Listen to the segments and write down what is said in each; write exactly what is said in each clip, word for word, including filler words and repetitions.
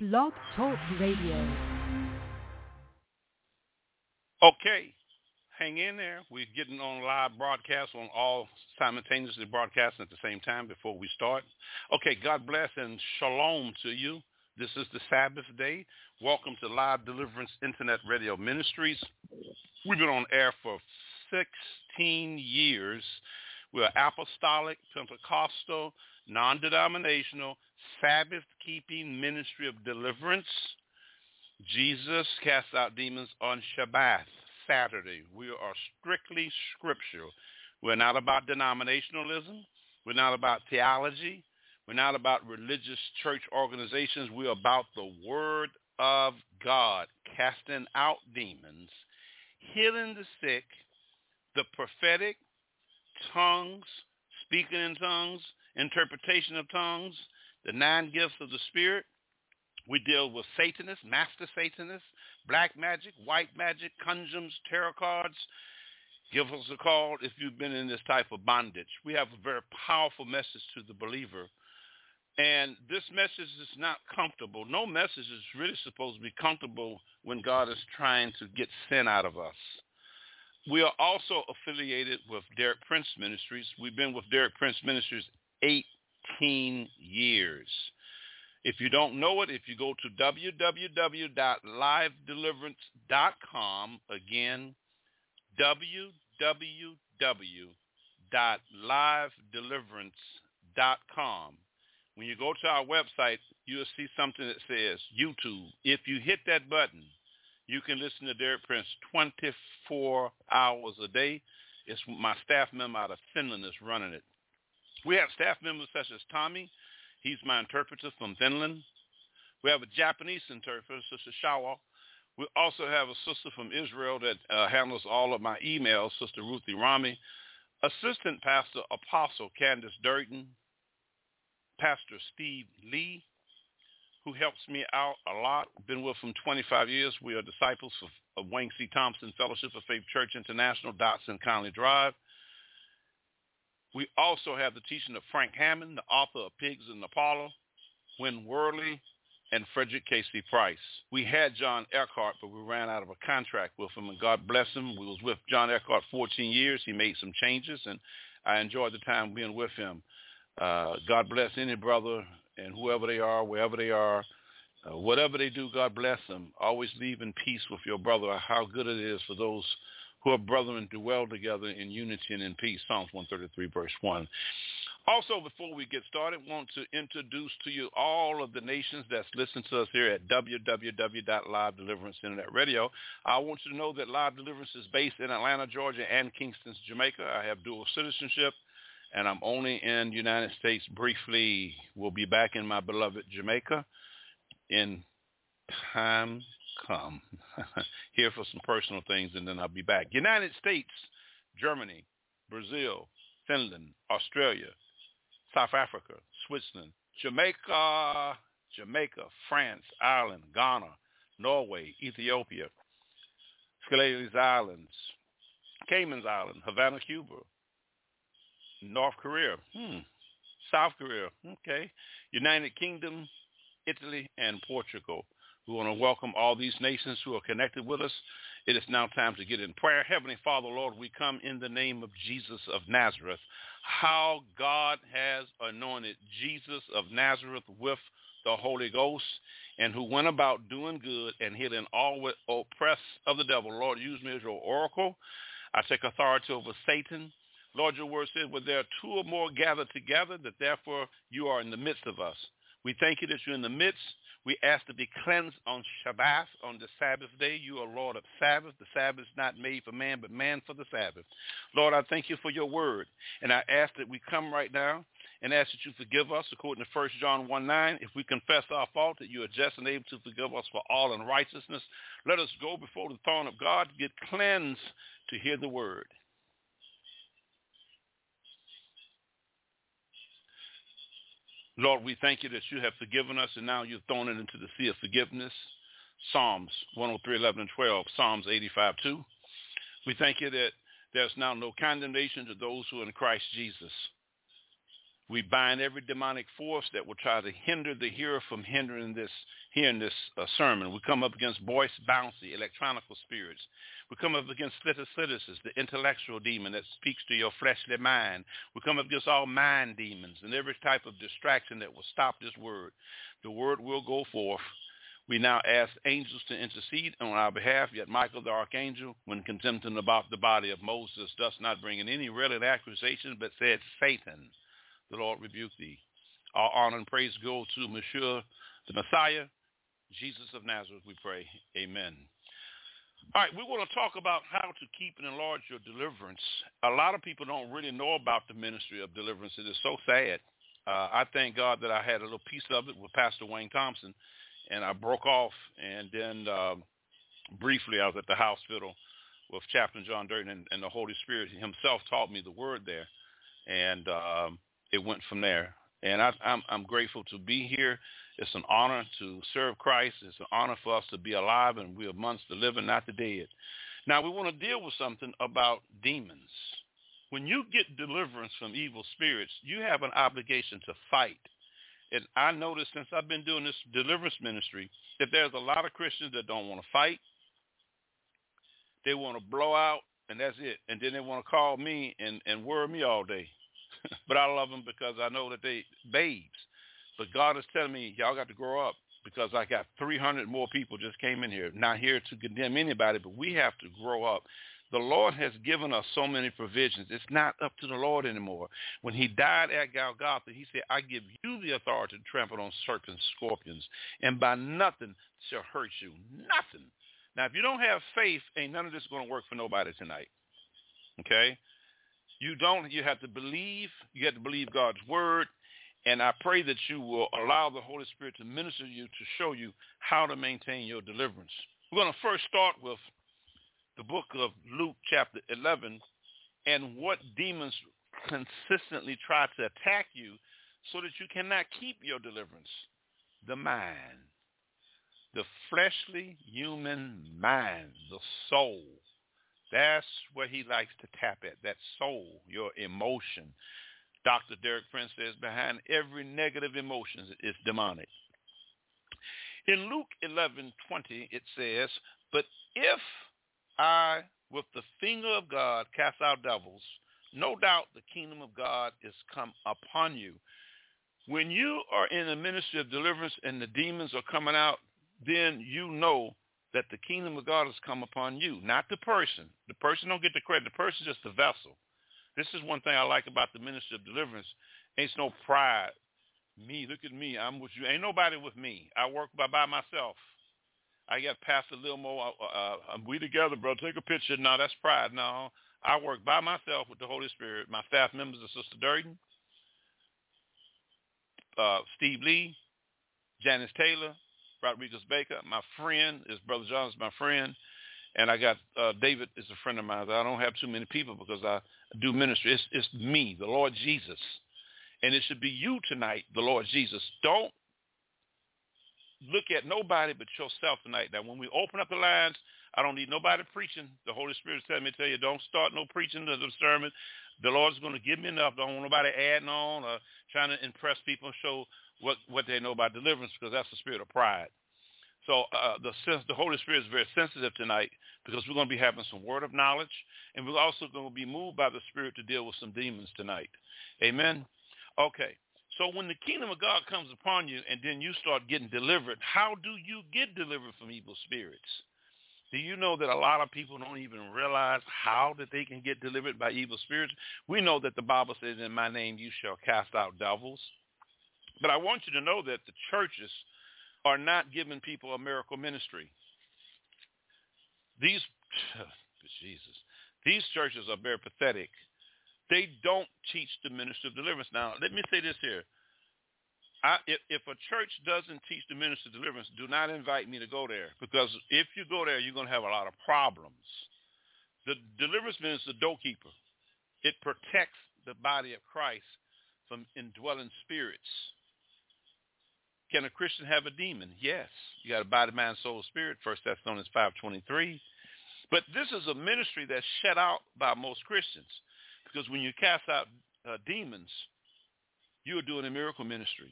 Blog Talk Radio. Okay, hang in there. We're getting on live broadcast on all simultaneously broadcasting at the same time before we start. Okay, God bless and shalom to you. This is the Sabbath day. Welcome to Live Deliverance Internet Radio Ministries. We've been on air for sixteen years. We're apostolic, Pentecostal, non-denominational, Sabbath-keeping ministry of deliverance. Jesus cast out demons on Shabbat, Saturday. We are strictly scriptural. We're not about denominationalism. We're not about theology. We're not about religious church organizations. We're about the Word of God, casting out demons, healing the sick, the prophetic, tongues, speaking in tongues, interpretation of tongues, the nine gifts of the Spirit. We deal with Satanists, master Satanists, black magic, white magic, conjums, tarot cards. Give us a call if you've been in this type of bondage. We have a very powerful message to the believer. And this message is not comfortable. No message is really supposed to be comfortable when God is trying to get sin out of us. We are also affiliated with Derek Prince Ministries. We've been with Derek Prince Ministries eighteen years. If you don't know it, if you go to w w w dot live deliverance dot com, again, w w w dot live deliverance dot com. When you go to our website, you'll see something that says YouTube. If you hit that button, you can listen to Derek Prince twenty-four hours a day. It's my staff member out of Finland that's running it. We have staff members such as Tommy. He's my interpreter from Finland. We have a Japanese interpreter, Sister Shawa. We also have a sister from Israel that uh, handles all of my emails, Sister Ruthie Rami. Assistant Pastor Apostle Candace Durden. Pastor Steve Lee, who helps me out a lot. Been with him twenty-five years. We are disciples of, of Wayne C. Thompson Fellowship of Faith Church International, Dotson Conley Drive. We also have the teaching of Frank Hammond, the author of Pigs and Apollo, Win Worley, and Frederick Casey Price. We had John Eckhart, but we ran out of a contract with him, and God bless him. We was with John Eckhart fourteen years. He made some changes, and I enjoyed the time being with him. Uh, God bless any brother and whoever they are, wherever they are, uh, whatever they do, God bless them. Always leave in peace with your brother. How good it is for those who are brethren to dwell together in unity and in peace. Psalms one thirty-three, verse one. Also, before we get started, I want to introduce to you all of the nations that's listening to us here at w w w dot live deliverance internet radio. I want you to know that Live Deliverance is based in Atlanta, Georgia, and Kingston, Jamaica. I have dual citizenship, and I'm only in the United States briefly. We'll be back in my beloved Jamaica in time come. Here for some personal things, and then I'll be back. United States, Germany, Brazil, Finland, Australia, South Africa, Switzerland, Jamaica, Jamaica, France, Ireland, Ghana, Norway, Ethiopia, Scilly's Islands, Cayman's Island, Havana, Cuba, North Korea, hmm, South Korea, okay, United Kingdom, Italy, and Portugal. We want to welcome all these nations who are connected with us. It is now time to get in prayer. Heavenly Father, Lord, we come in the name of Jesus of Nazareth. How God has anointed Jesus of Nazareth with the Holy Ghost, and who went about doing good and healing all with oppressed of the devil. Lord, use me as your oracle. I take authority over Satan. Lord, your word said, where there are two or more gathered together, that therefore you are in the midst of us. We thank you that you're in the midst. We ask to be cleansed on Shabbat, on the Sabbath day. You are Lord of Sabbath. The Sabbath is not made for man, but man for the Sabbath. Lord, I thank you for your word. And I ask that we come right now and ask that you forgive us, according to First John one nine. If we confess our fault, that you are just and able to forgive us for all unrighteousness. Let us go before the throne of God, get cleansed to hear the word. Lord, we thank you that you have forgiven us, and now you've thrown it into the sea of forgiveness. Psalms one oh three, eleven, and twelve, Psalms eighty-five, two. We thank you that there's now no condemnation to those who are in Christ Jesus. We bind every demonic force that will try to hinder the hearer from hindering this, hearing this uh, sermon. We come up against voice bouncy, electronical spirits. We come up against slittercitices, the intellectual demon that speaks to your fleshly mind. We come up against all mind demons and every type of distraction that will stop this word. The word will go forth. We now ask angels to intercede on our behalf, yet Michael the archangel, when contempting about the body of Moses, does not bring in any relevant accusations, but said, Satan, the Lord rebuke thee. All honor and praise go to Monsieur, the Messiah, Jesus of Nazareth, we pray. Amen. All right, we want to talk about how to keep and enlarge your deliverance. A lot of people don't really know about the ministry of deliverance. It is so sad. Uh, I thank God that I had a little piece of it with Pastor Wayne Thompson, and I broke off, and then uh, briefly I was at the hospital with Chaplain John Durden, and, and the Holy Spirit himself taught me the word there, and um, it went from there. And I, I'm, I'm grateful to be here. It's an honor to serve Christ. It's an honor for us to be alive, and we are amongst the living, not the dead. Now, we want to deal with something about demons. When you get deliverance from evil spirits, you have an obligation to fight. And I noticed since I've been doing this deliverance ministry that there's a lot of Christians that don't want to fight. They want to blow out, and that's it. And then they want to call me and, and worry me all day. But I love them because I know that they babes. But God is telling me, y'all got to grow up, because I got three hundred more people just came in here. Not here to condemn anybody, but we have to grow up. The Lord has given us so many provisions. It's not up to the Lord anymore. When he died at Golgotha, he said, I give you the authority to trample on serpents, scorpions, and by nothing shall hurt you. Nothing. Now, if you don't have faith, ain't none of this going to work for nobody tonight. Okay? You don't. You have to believe. You have to believe God's word. And I pray that you will allow the Holy Spirit to minister to you, to show you how to maintain your deliverance. We're going to first start with the book of Luke chapter eleven, and what demons consistently try to attack you so that you cannot keep your deliverance. The mind, the fleshly human mind, the soul. That's where he likes to tap at, that soul, your emotion. Doctor Derek Prince says behind every negative emotion is demonic. In Luke eleven twenty, it says, but if I, with the finger of God, cast out devils, no doubt the kingdom of God is come upon you. When you are in the ministry of deliverance and the demons are coming out, then you know that the kingdom of God has come upon you, not the person. The person don't get the credit. The person is just the vessel. This is one thing I like about the ministry of deliverance. Ain't no pride. Me, look at me. I'm with you. Ain't nobody with me. I work by, by myself. I got Pastor Lilmo. Uh, uh, we together, bro. Take a picture. No, that's pride. No, I work by myself with the Holy Spirit. My staff members are Sister Durden, uh, Steve Lee, Janice Taylor, Rodriguez Baker. My friend is Brother John is my friend. And I got uh, David is a friend of mine. I don't have too many people because I do ministry. It's, it's me, the Lord Jesus. And it should be you tonight, the Lord Jesus. Don't look at nobody but yourself tonight. Now, when we open up the lines, I don't need nobody preaching. The Holy Spirit is telling me to tell you, don't start no preaching to the sermon. The Lord's going to give me enough. Don't want nobody adding on or trying to impress people and show what, what they know about deliverance, because that's the spirit of pride. So uh, the the Holy Spirit is very sensitive tonight, because we're going to be having some word of knowledge, and we're also going to be moved by the Spirit to deal with some demons tonight. Amen? Okay. So when the kingdom of God comes upon you and then you start getting delivered, how do you get delivered from evil spirits? Do you know that a lot of people don't even realize how that they can get delivered by evil spirits? We know that the Bible says, in my name you shall cast out devils. But I want you to know that the churches are not giving people a miracle ministry. These, Jesus, these churches are very pathetic. They don't teach the ministry of deliverance. Now, let me say this here. I, if, if a church doesn't teach the ministry of deliverance, do not invite me to go there, because if you go there, you're going to have a lot of problems. The deliverance ministry is the doorkeeper. It protects the body of Christ from indwelling spirits. Can a Christian have a demon? Yes. You got a body, mind, soul, spirit. First Thessalonians five twenty-three. But this is a ministry that's shut out by most Christians. Because when you cast out uh, demons, you are doing a miracle ministry.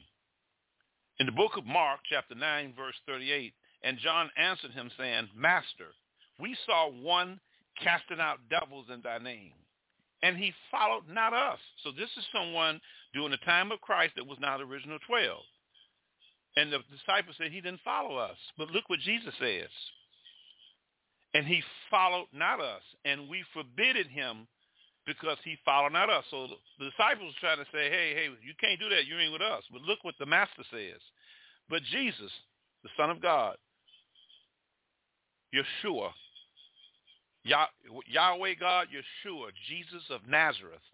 In the book of Mark, chapter nine, verse thirty-eight, and John answered him, saying, Master, we saw one casting out devils in thy name, and he followed not us. So this is someone during the time of Christ that was not original twelve. And the disciples said, he didn't follow us. But look what Jesus says. And he followed not us, and we forbidden him because he followed not us. So the disciples were trying to say, hey, hey, you can't do that. You ain't with us. But look what the Master says. But Jesus, the Son of God, Yeshua, Yah- Yahweh God, Yeshua, Jesus of Nazareth.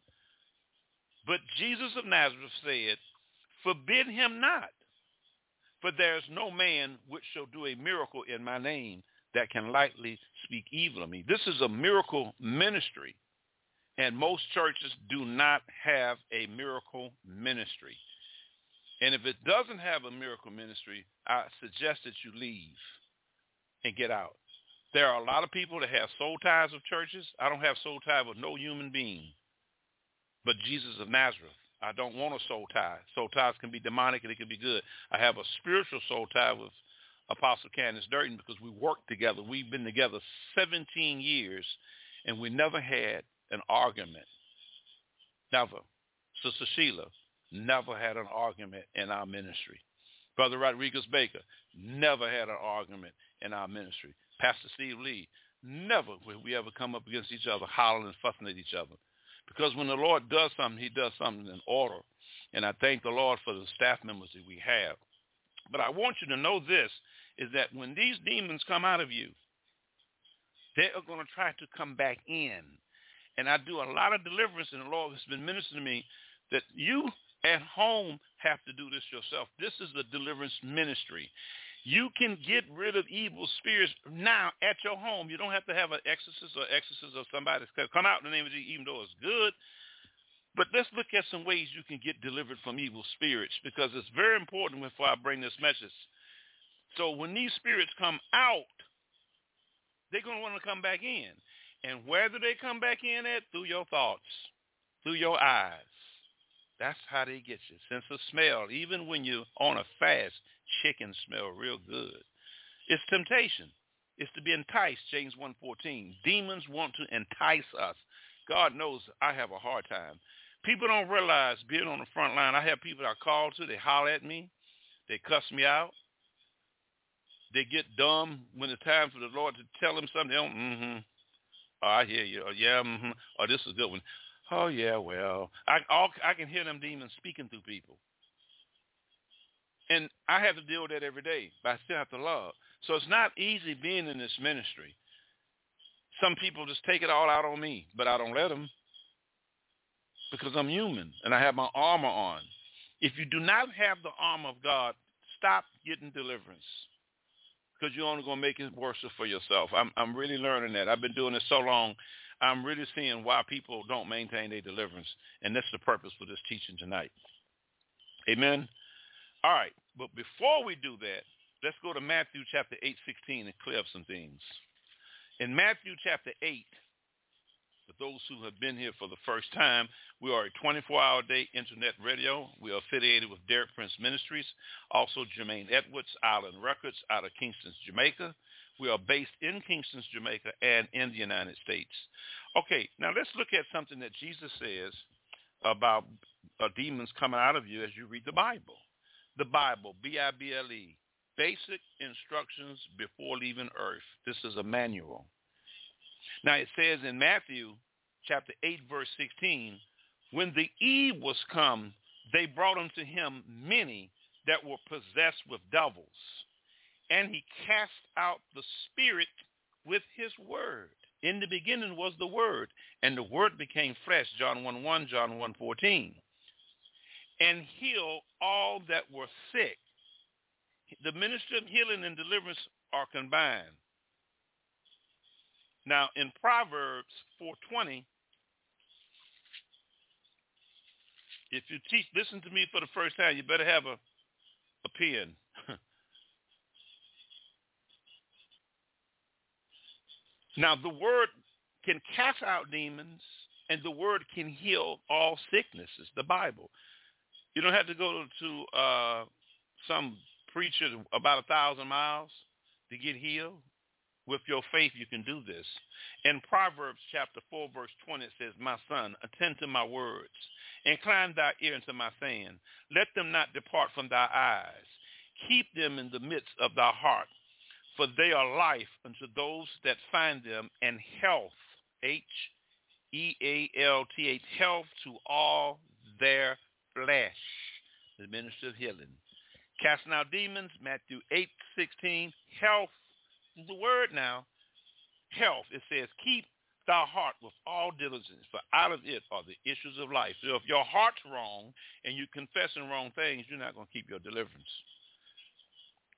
But Jesus of Nazareth said, forbid him not, for there is no man which shall do a miracle in my name that can lightly speak evil of me. This is a miracle ministry, and most churches do not have a miracle ministry. And if it doesn't have a miracle ministry, I suggest that you leave and get out. There are a lot of people that have soul ties of churches. I don't have soul tie with no human being but Jesus of Nazareth. I don't want a soul tie. Soul ties can be demonic and it can be good. I have a spiritual soul tie with Apostle Candace Durden because we work together. We've been together seventeen years, and we never had an argument. Never. Sister Sheila never had an argument in our ministry. Brother Rodriguez Baker never had an argument in our ministry. Pastor Steve Lee, never will we ever come up against each other, hollering and fussing at each other. Because when the Lord does something, he does something in order. And I thank the Lord for the staff members that we have. But I want you to know this, is that when these demons come out of you, they are going to try to come back in. And I do a lot of deliverance, and the Lord has been ministering to me that you at home have to do this yourself. This is a deliverance ministry. You can get rid of evil spirits now at your home. You don't have to have an exorcist or exorcist or somebody come out in the name of Jesus, even though it's good. But let's look at some ways you can get delivered from evil spirits, because it's very important before I bring this message. So when these spirits come out, they're going to want to come back in. And where do they come back in at? Through your thoughts, through your eyes. That's how they get you. Sense of smell. Even when you're on a fast, chicken smell real good. It's temptation. It's to be enticed, James one fourteen. Demons want to entice us. God knows I have a hard time. People don't realize being on the front line. I have people I call to. They holler at me. They cuss me out. They get dumb when it's time for the Lord to tell them something. They don't, mm-hmm. Oh, I hear you. Oh, yeah, mm-hmm. Oh, this is a good one. Oh, yeah, well, I, all, I can hear them demons speaking through people. And I have to deal with that every day, but I still have to love. So it's not easy being in this ministry. Some people just take it all out on me, but I don't let them because I'm human and I have my armor on. If you do not have the armor of God, stop getting deliverance, because you're only going to make it worse for yourself. I'm, I'm really learning that. I've been doing this so long. I'm really seeing why people don't maintain their deliverance, and that's the purpose for this teaching tonight. Amen? All right, but before we do that, let's go to Matthew chapter eight sixteen and clear up some things. In Matthew chapter eight, for those who have been here for the first time, we are a twenty-four hour day internet radio. We are affiliated with Derek Prince Ministries, also Jermaine Edwards, Island Records out of Kingston, Jamaica. We are based in Kingston, Jamaica, and in the United States. Okay, now let's look at something that Jesus says about uh, demons coming out of you as you read the Bible. The Bible, B I B L E. Basic instructions before leaving earth. This is a manual. Now it says in Matthew chapter eight, verse sixteen, when the eve was come, they brought unto him many that were possessed with devils, and he cast out the spirit with his word. In the beginning was the word, and the word became flesh, John one one, John one fourteen, and healed all that were sick. The ministry of healing and deliverance are combined. Now, in Proverbs four twenty, if you teach, listen to me for the first time, you better have a, a pen. Now, the word can cast out demons, and the word can heal all sicknesses, the Bible. You don't have to go to uh, some preacher about a thousand miles to get healed. With your faith, you can do this. In Proverbs chapter four, verse twenty, it says, "My son, attend to my words. Incline thy ear unto my saying. Let them not depart from thy eyes. Keep them in the midst of thy heart, for they are life unto those that find them, and health," H E A L T H, health to all their flesh. The ministry of healing. Casting out demons, Matthew eight sixteen, health. The word now, health. It says, "Keep thy heart with all diligence, for out of it are the issues of life." So if your heart's wrong and you're confessing wrong things, you're not going to keep your deliverance.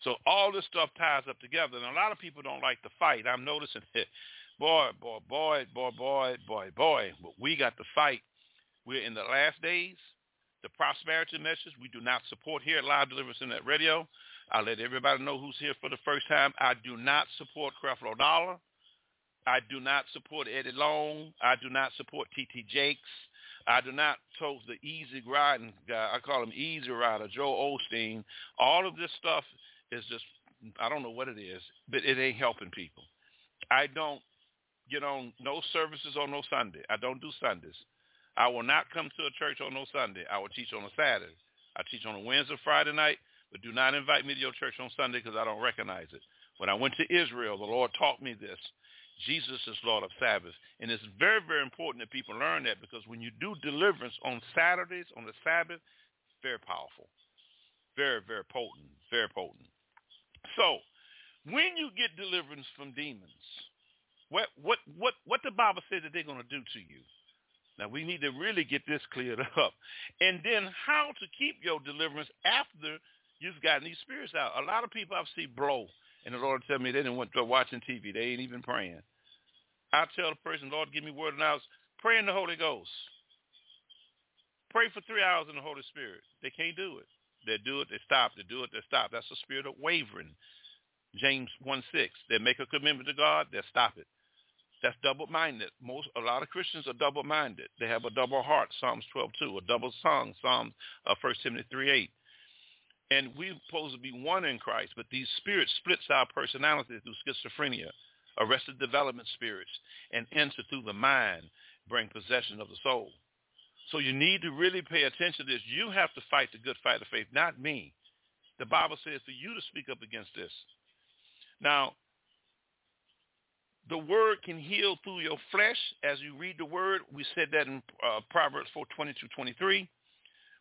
So all this stuff ties up together, and a lot of people don't like to fight. I'm noticing it. Boy, boy, boy, boy, boy, boy, boy. But we got to fight. We're in the last days. The prosperity message we do not support here at Live Deliverance Internet Radio. I let everybody know who's here for the first time. I do not support Creflo Dollar. I do not support Eddie Long. I do not support T D Jakes. I do not tote the easy riding guy. I call him Easy Rider, Joel Osteen. All of this stuff is just, I don't know what it is, but it ain't helping people. I don't get on no services on no Sunday. I don't do Sundays. I will not come to a church on no Sunday. I will teach on a Saturday. I teach on a Wednesday, Friday night. But do not invite me to your church on Sunday because I don't recognize it. When I went to Israel, the Lord taught me this. Jesus is Lord of Sabbath. And it's very, very important that people learn that, because when you do deliverance on Saturdays, on the Sabbath, very powerful. Very, very potent. Very potent. So when you get deliverance from demons, what what what, what the Bible says that they're going to do to you? Now, we need to really get this cleared up. And then how to keep your deliverance after you've gotten these spirits out. A lot of people I've seen blow, and the Lord tell me they didn't want to watching T V. They ain't even praying. I tell the person, "Lord, give me word and hours." Pray in the Holy Ghost. Pray for three hours in the Holy Spirit. They can't do it. They do it, they stop. They do it, they stop. That's the spirit of wavering. James one six. They make a commitment to God, they stop it. That's double-minded. Most, a lot of Christians are double-minded. They have a double heart, Psalms twelve two, a double tongue, Psalms uh, First Timothy three eight. And we're supposed to be one in Christ, but these spirits splits our personality through schizophrenia, arrested development spirits, and enter through the mind, bring possession of the soul. So you need to really pay attention to this. You have to fight the good fight of faith, not me. The Bible says for you to speak up against this. Now, the word can heal through your flesh. As you read the word, we said that in uh, Proverbs four twenty-two twenty-three.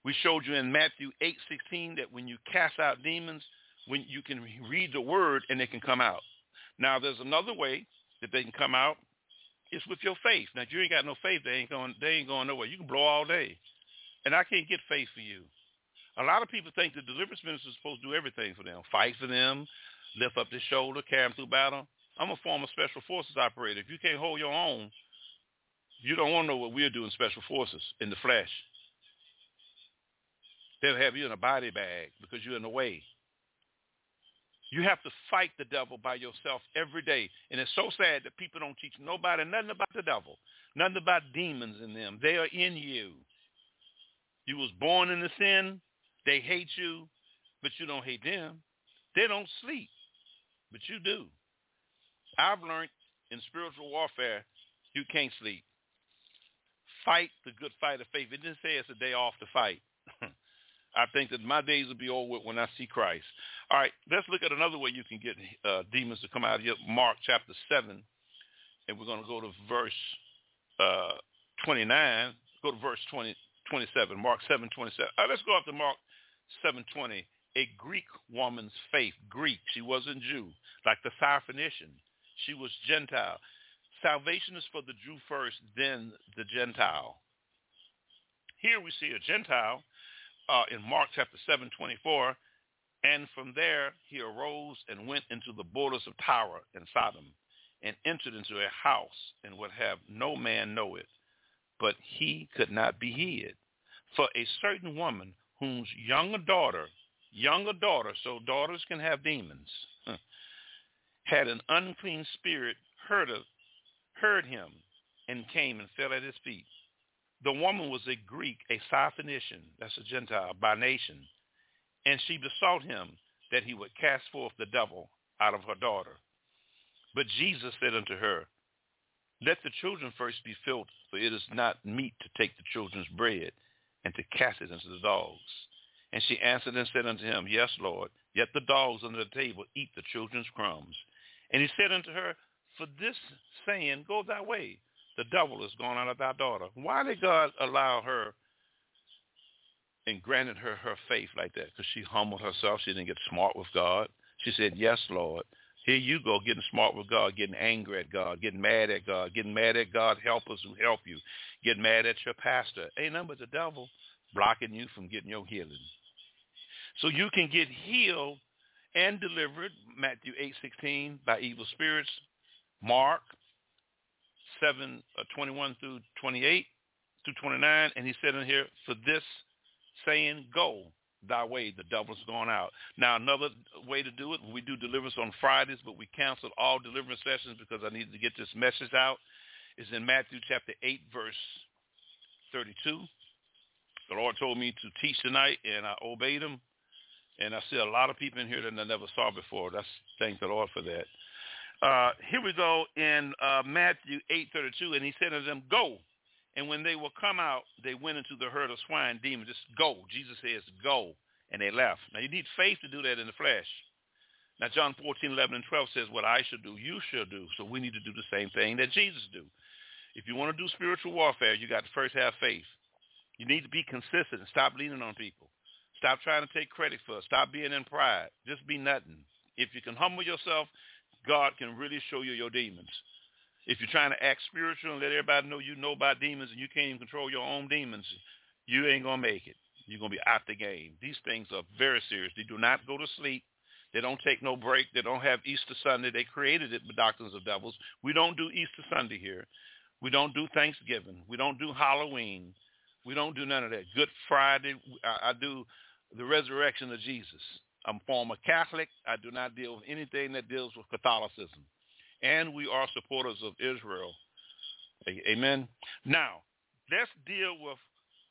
We showed you in Matthew eight sixteen that when you cast out demons, when you can read the word and they can come out. Now, there's another way that they can come out. It's with your faith. Now, if you ain't got no faith, they ain't going, they ain't going nowhere. You can blow all day. And I can't get faith for you. A lot of people think the deliverance minister is supposed to do everything for them, fight for them, lift up their shoulder, carry them through battle. I'm a former special forces operator. If you can't hold your own, you don't want to know what we're doing special forces in the flesh. They'll have you in a body bag because you're in the way. You have to fight the devil by yourself every day. And it's so sad that people don't teach nobody nothing about the devil, nothing about demons in them. They are in you. You was born into sin. They hate you, but you don't hate them. They don't sleep, but you do. I've learned in spiritual warfare, you can't sleep. Fight the good fight of faith. It didn't say it's a day off to fight. I think that my days will be over when I see Christ. All right, let's look at another way you can get uh, demons to come out of you. Mark chapter seven, and we're going to go to verse uh, twenty-nine. Go to verse twenty, twenty-seven, Mark seven, twenty-seven. All right, let's go up to Mark seven, twenty. A Greek woman's faith. Greek. She wasn't Jew, like the Syrophoenician. She was Gentile. Salvation is for the Jew first, then the Gentile. Here we see a Gentile. Uh, in Mark chapter seven, twenty-four, and from there he arose and went into the borders of Tyre and Sodom, and entered into a house, and would have no man know it, but he could not be hid. For a certain woman whose younger daughter, younger daughter, so daughters can have demons, had an unclean spirit, heard of, heard him, and came and fell at his feet. The woman was a Greek, a Syrophoenician, that's a Gentile, by nation, and she besought him that he would cast forth the devil out of her daughter. But Jesus said unto her, Let the children first be filled, for it is not meet to take the children's bread and to cast it unto the dogs. And she answered and said unto him, Yes, Lord, yet the dogs under the table eat the children's crumbs. And he said unto her, For this saying, go thy way. The devil is gone out of thy daughter. Why did God allow her and granted her her faith like that? Because she humbled herself. She didn't get smart with God. She said, Yes, Lord. Here you go, getting smart with God, getting angry at God, getting mad at God, getting mad at God, helpers who help you, getting mad at your pastor. Ain't nothing but the devil blocking you from getting your healing. So you can get healed and delivered, Matthew eight sixteen, by evil spirits, Mark seven uh, twenty-one through twenty-eight through twenty-nine, and he said in here, For this saying, go thy way, the devil's gone out. Now, another way to do it, we do deliverance on Fridays, but we canceled all deliverance sessions because I needed to get this message out, is in Matthew chapter eight, verse thirty-two. The Lord told me to teach tonight, and I obeyed him, and I see a lot of people in here that I never saw before. That's, thank the Lord for that. Uh, here we go in uh, Matthew eight thirty-two, and he said to them, Go. And when they were come out, they went into the herd of swine demons. Just go. Jesus says, go. And they left. Now, you need faith to do that in the flesh. Now, John fourteen eleven and twelve says, What I should do, you shall do. So we need to do the same thing that Jesus do. If you want to do spiritual warfare, you got to first have faith. You need to be consistent and stop leaning on people. Stop trying to take credit for it. Stop being in pride. Just be nothing. If you can humble yourself, God can really show you your demons. If you're trying to act spiritual and let everybody know you know about demons and you can't even control your own demons, you ain't going to make it. You're going to be out the game. These things are very serious. They do not go to sleep. They don't take no break. They don't have Easter Sunday. They created it, the doctrines of devils. We don't do Easter Sunday here. We don't do Thanksgiving. We don't do Halloween. We don't do none of that. Good Friday, I, I do the resurrection of Jesus. I'm former Catholic. I do not deal with anything that deals with Catholicism. And we are supporters of Israel. Amen. Now, let's deal with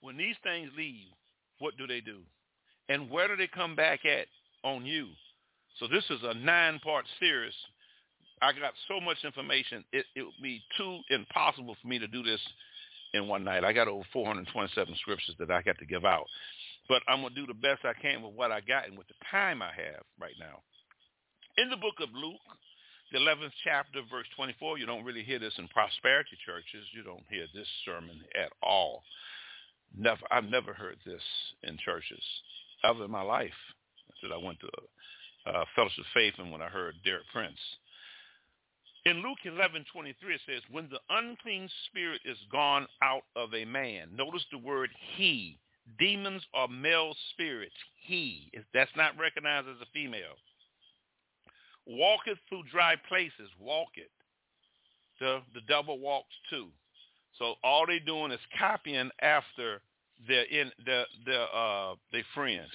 when these things leave, what do they do? And where do they come back at on you? So this is a nine-part series. I got so much information, it, it would be too impossible for me to do this in one night. I got over four hundred twenty-seven scriptures that I got to give out. But I'm going to do the best I can with what I got and with the time I have right now. In the book of Luke, the eleventh chapter, verse twenty-four, you don't really hear this in prosperity churches. You don't hear this sermon at all. Never, I've never heard this in churches ever in my life. That I went to uh, Fellowship of Faith, and when I heard Derek Prince. In Luke eleven twenty-three, it says, When the unclean spirit is gone out of a man. Notice the word he. Demons are male spirits. He. That's not recognized as a female. Walketh through dry places. Walk it. The, the devil walks too. So all they doing is copying after their in their their uh their friend,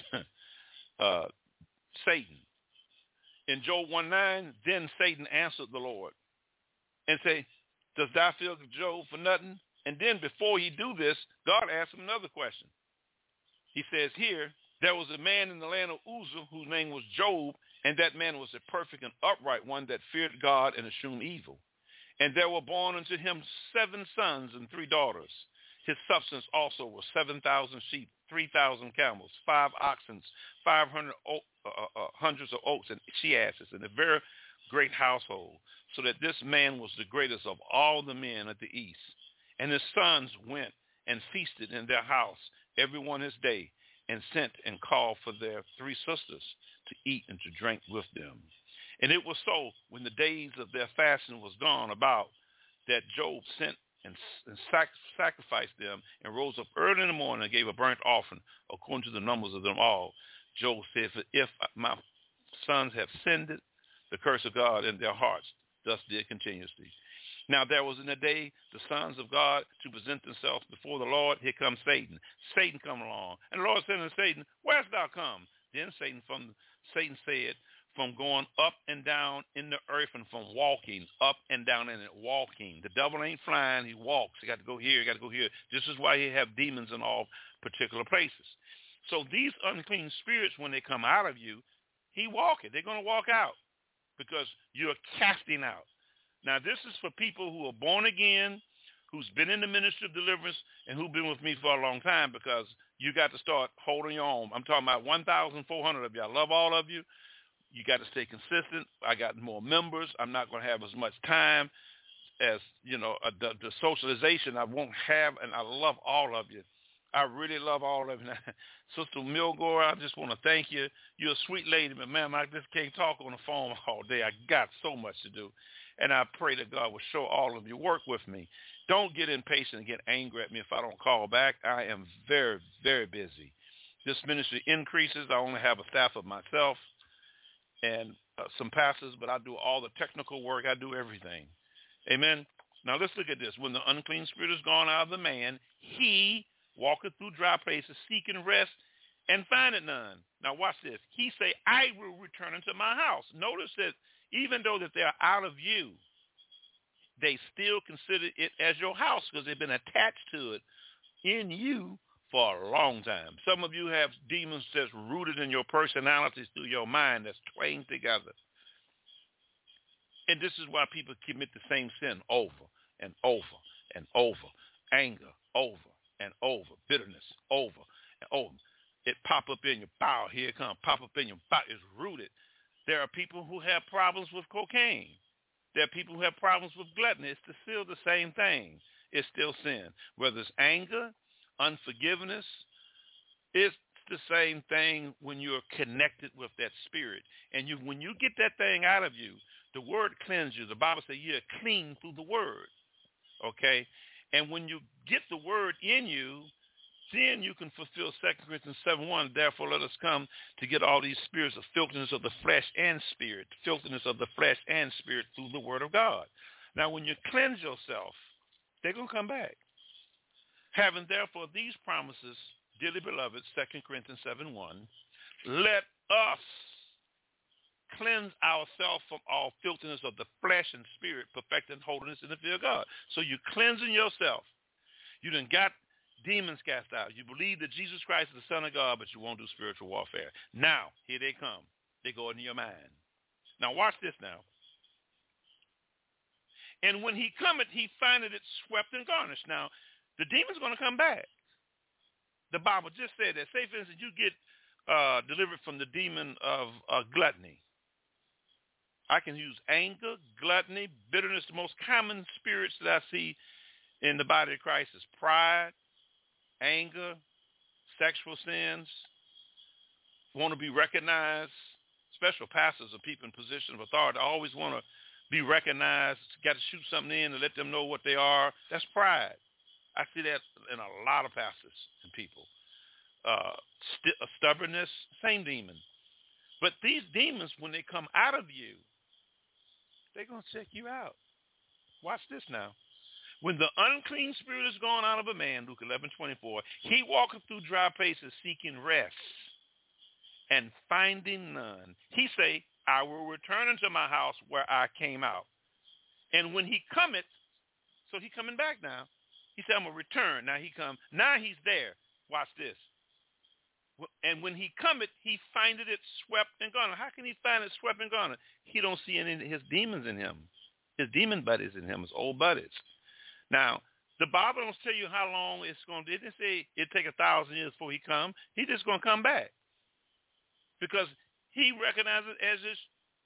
uh, Satan. In Job one nine, then Satan answered the Lord and say, Does thou feel Job for nothing? And then before he do this, God asked him another question. He says here, There was a man in the land of Uzzah whose name was Job, and that man was a perfect and upright one that feared God and eschewed evil. And there were born unto him seven sons and three daughters. His substance also was seven thousand sheep, three thousand camels, five oxen, five hundred o- uh, uh, hundreds of oaks and she asses, and a very great household, so that this man was the greatest of all the men at the east. And his sons went and feasted in their house, every one his day, and sent and called for their three sisters to eat and to drink with them. And it was so, when the days of their fasting was gone about, that Job sent and, and sac- sacrificed them, and rose up early in the morning and gave a burnt offering, according to the numbers of them all. Job said, If my sons have sinned, the curse of God in their hearts, thus did continuously. Now there was in the day the sons of God to present themselves before the Lord. Here comes Satan. Satan come along. And the Lord said unto Satan, Where hast thou come? Then Satan from Satan said, from going up and down in the earth and from walking up and down in it, walking. The devil ain't flying. He walks. He got to go here. He got to go here. This is why he have demons in all particular places. So these unclean spirits, when they come out of you, he walking. They're going to walk out because you're casting out. Now, this is for people who are born again, who's been in the ministry of deliverance, and who've been with me for a long time, because you got to start holding on. I'm talking about one thousand four hundred of you. I love all of you. You got to stay consistent. I got more members. I'm not going to have as much time as, you know, uh, the, the socialization I won't have, and I love all of you. I really love all of you. Sister Milgore, I just want to thank you. You're a sweet lady, but, ma'am, I just can't talk on the phone all day. I got so much to do, and I pray that God will show all of you. Work with me. Don't get impatient and get angry at me if I don't call back. I am very, very busy. This ministry increases. I only have a staff of myself and uh, some pastors, but I do all the technical work. I do everything. Amen. Now let's look at this. When the unclean spirit is gone out of the man, he walketh through dry places, seeking rest, and findeth none. Now watch this. He say, I will return into my house. Notice that even though that they are out of you, they still consider it as your house because they've been attached to it in you for a long time. Some of you have demons that's rooted in your personalities through your mind that's twained together. And this is why people commit the same sin over and over and over. Anger over and over. Bitterness over and over. It pop up in your bowel. Here it comes. Pop up in your bowel. It's rooted. There are people who have problems with cocaine. There are people who have problems with gluttony. It's still the same thing. It's still sin. Whether it's anger, unforgiveness, it's the same thing when you're connected with that spirit. And you, when you get that thing out of you, the word cleanses. The Bible says you're clean through the word. Okay? And when you get the word in you, then you can fulfill Second Corinthians seven one. Therefore, let us come to get all these spirits of filthiness of the flesh and spirit, filthiness of the flesh and spirit through the word of God. Now, when you cleanse yourself, they're going to come back. Having therefore these promises, dearly beloved, Second Corinthians seven one, let us cleanse ourselves from all filthiness of the flesh and spirit, perfecting holiness in the fear of God. So you're cleansing yourself. You done got demons cast out. You believe that Jesus Christ is the Son of God, but you won't do spiritual warfare. Now, here they come. They go into your mind. Now, watch this now. And when he cometh, he findeth it swept and garnished. Now, the demon's going to come back. The Bible just said that. Say, for instance, you get uh, delivered from the demon of uh, gluttony. I can use anger, gluttony, bitterness, the most common spirits that I see in the body of Christ is pride, anger, sexual sins, want to be recognized. Special pastors or people in position of authority always want to be recognized, got to shoot something in and let them know what they are. That's pride. I see that in a lot of pastors and people. Uh, st- stubbornness, same demon. But these demons, when they come out of you, they're going to check you out. Watch this now. When the unclean spirit is gone out of a man, Luke eleven twenty-four, he walketh through dry places seeking rest and finding none. He say, I will return into my house where I came out. And when he cometh, so he coming back now. He said, I'm going to return. Now he come. Now he's there. Watch this. And when he cometh, he findeth it swept and gone. How can he find it swept and gone? He don't see any of his demons in him. His demon buddies in him, his old buddies. Now, the Bible don't tell you how long it's going to do. It didn't say it take a thousand years before he come. He's just going to come back because he recognizes as his,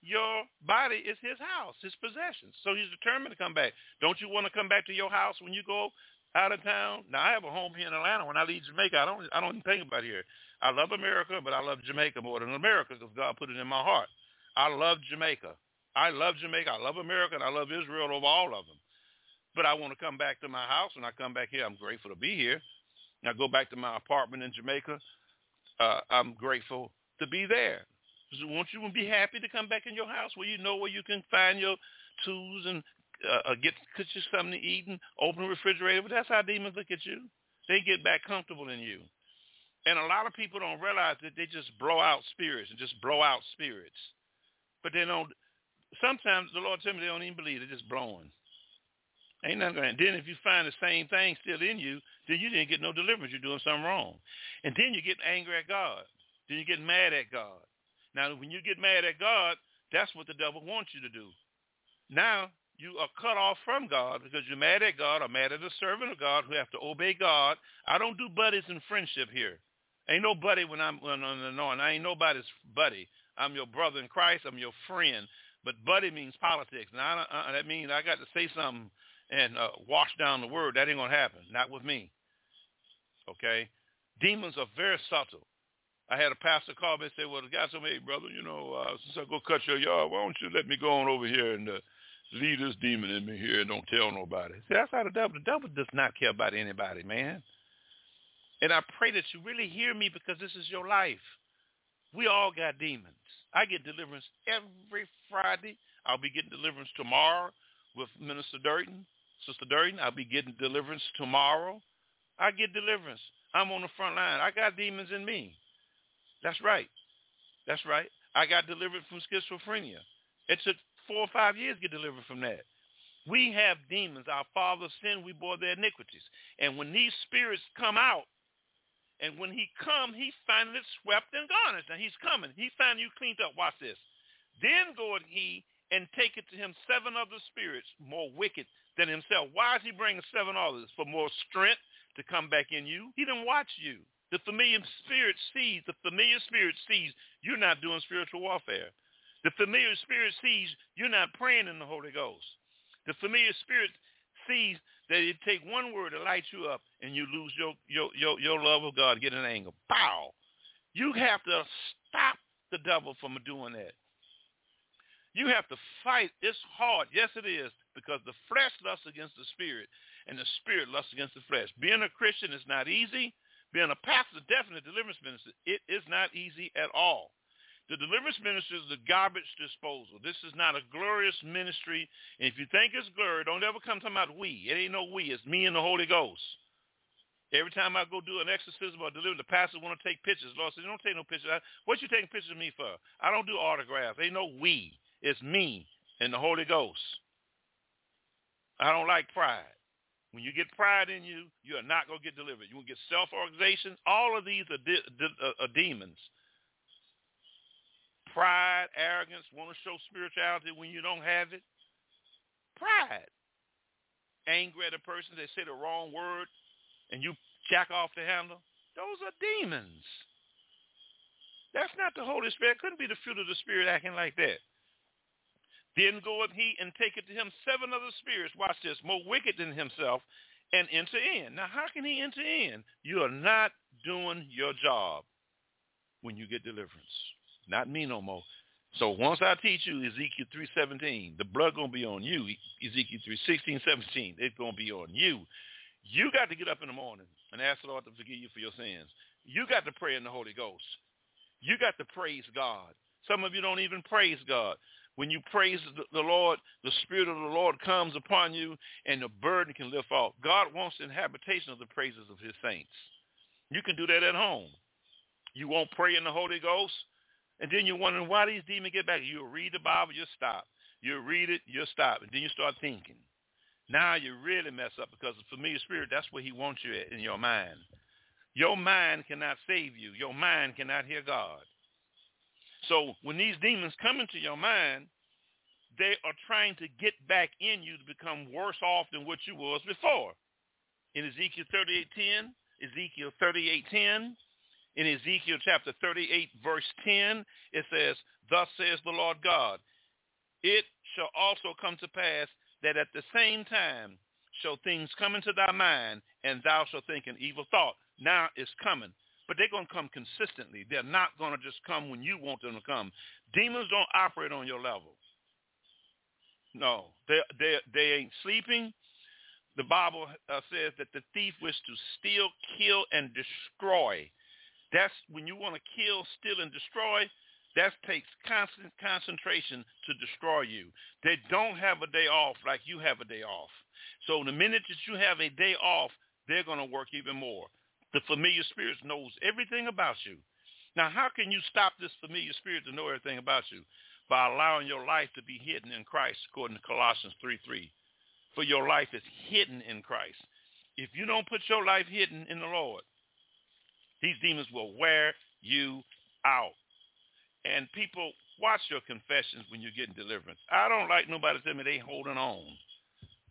your body is his house, his possessions. So he's determined to come back. Don't you want to come back to your house when you go out of town? Now, I have a home here in Atlanta. When I leave Jamaica, I don't, I don't even think about here. I love America, but I love Jamaica more than America because God put it in my heart. I love Jamaica. I love Jamaica. I love America, and I love Israel over all of them. But I want to come back to my house. When I come back here, I'm grateful to be here. When I go back to my apartment in Jamaica, uh, I'm grateful to be there. So won't you be happy to come back in your house where you know where you can find your tools and uh, get cook you something to eat and open the refrigerator? But that's how demons look at you. They get back comfortable in you. And a lot of people don't realize that they just blow out spirits and just blow out spirits. But they don't. Sometimes the Lord tells me they don't even believe. They're just blowing. Ain't nothing going to Then if you find the same thing still in you, then you didn't get no deliverance. You're doing something wrong. And then you get angry at God. Then you get mad at God. Now, when you get mad at God, that's what the devil wants you to do. Now, you are cut off from God because you're mad at God or mad at a servant of God who have to obey God. I don't do buddies and friendship here. Ain't no buddy when I'm on the anointing. I ain't nobody's buddy. I'm your brother in Christ. I'm your friend. But buddy means politics. Now, uh, that means I got to say something and uh, wash down the word. That ain't going to happen. Not with me. Okay? Demons are very subtle. I had a pastor call me and say, well, the guy said, hey, brother, you know, uh, since I go cut your yard, why don't you let me go on over here and uh, leave this demon in me here and don't tell nobody. See, that's how the devil, the devil does not care about anybody, man. And I pray that you really hear me because this is your life. We all got demons. I get deliverance every Friday. I'll be getting deliverance tomorrow with Minister Durden, Sister Durden. I'll be getting deliverance tomorrow. I get deliverance. I'm on the front line. I got demons in me. That's right. That's right. I got delivered from schizophrenia. It took four or five years to get delivered from that. We have demons. Our fathers sinned. We bore their iniquities. And when these spirits come out, and when he come, he's finally swept and garnished. Now, he's coming. He finally you cleaned up. Watch this. Then goeth he and taketh to him seven other spirits more wicked than himself. Why is he bringing seven others? For more strength to come back in you. He didn't watch you. The familiar spirit sees, the familiar spirit sees you're not doing spiritual warfare. The familiar spirit sees you're not praying in the Holy Ghost. The familiar spirit sees that it take one word to light you up and you lose your your your, your love of God, get an anger. Pow! You have to stop the devil from doing that. You have to fight. It's hard. Yes, it is, because the flesh lusts against the spirit and the spirit lusts against the flesh. Being a Christian is not easy. Being a pastor, definitely deliverance minister, it is not easy at all. The deliverance ministry is the garbage disposal. This is not a glorious ministry. And if you think it's glory, don't ever come talking about we. It ain't no we. It's me and the Holy Ghost. Every time I go do an exorcism or deliver, the pastor want to take pictures. Lord says, don't take no pictures. I, what you taking pictures of me for? I don't do autographs. Ain't no we. It's me and the Holy Ghost. I don't like pride. When you get pride in you, you are not going to get delivered. You will get self-organization. All of these are, de- de- uh, are demons. Pride, arrogance, want to show spirituality when you don't have it. Pride. Angry at a person, they say the wrong word, and you jack off the handle. Those are demons. That's not the Holy Spirit. It couldn't be the fruit of the Spirit acting like that. Then goeth he and taketh to him seven other spirits, watch this, more wicked than himself, and enter in. Now, how can he enter in? You are not doing your job when you get deliverance. Not me no more. So once I teach you Ezekiel three seventeen, the blood going to be on you. Ezekiel three sixteen, seventeen, it's going to be on you. You got to get up in the morning and ask the Lord to forgive you for your sins. You got to pray in the Holy Ghost. You got to praise God. Some of you don't even praise God. When you praise the Lord, the Spirit of the Lord comes upon you, and the burden can lift off. God wants the habitation of the praises of his saints. You can do that at home. You won't pray in the Holy Ghost, and then you're wondering, why these demons get back? You'll read the Bible, you'll stop. You'll read it, you'll stop, and then you start thinking. Now you really mess up because the familiar spirit, that's where he wants you at, in your mind. Your mind cannot save you. Your mind cannot hear God. So when these demons come into your mind, they are trying to get back in you to become worse off than what you was before. In Ezekiel thirty-eight ten, Ezekiel thirty-eight ten, in Ezekiel chapter thirty-eight, verse ten, it says, thus says the Lord God, it shall also come to pass that at the same time shall things come into thy mind, and thou shalt think an evil thought. Now it's coming. But they're going to come consistently. They're not going to just come when you want them to come. Demons don't operate on your level. No, they they, they ain't sleeping. The Bible uh, says that the thief wishes to steal, kill, and destroy. That's when you want to kill, steal, and destroy. That takes constant concentration to destroy you. They don't have a day off like you have a day off. So the minute that you have a day off, they're going to work even more. The familiar spirit knows everything about you. Now, how can you stop this familiar spirit to know everything about you? by allowing your life to be hidden in Christ, according to Colossians three three. For your life is hidden in Christ. If you don't put your life hidden in the Lord, these demons will wear you out. And people, watch your confessions when you're getting deliverance. I don't like nobody telling me they holding on.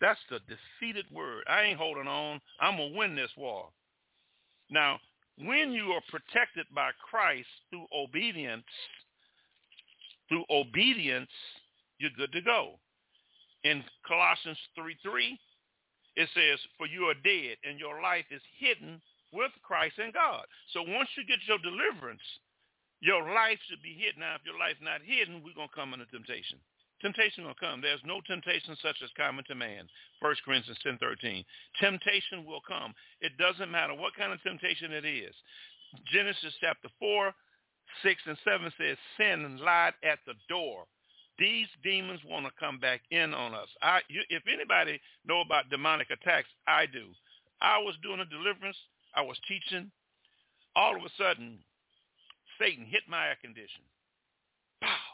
That's the defeated word. I ain't holding on. I'm going to win this war. Now, when you are protected by Christ through obedience, through obedience, you're good to go. In Colossians three three, it says, for you are dead and your life is hidden with Christ in God. So once you get your deliverance, your life should be hidden. Now, if your life's not hidden, we're going to come under temptation. Temptation will come. There's no temptation such as common to man. First Corinthians ten thirteen. Temptation will come. It doesn't matter what kind of temptation it is. Genesis chapter four, six, and seven says, sin lied at the door. These demons want to come back in on us. I, you, if anybody know about demonic attacks, I do. I was doing a deliverance. I was teaching. All of a sudden, Satan hit my air condition. Pow!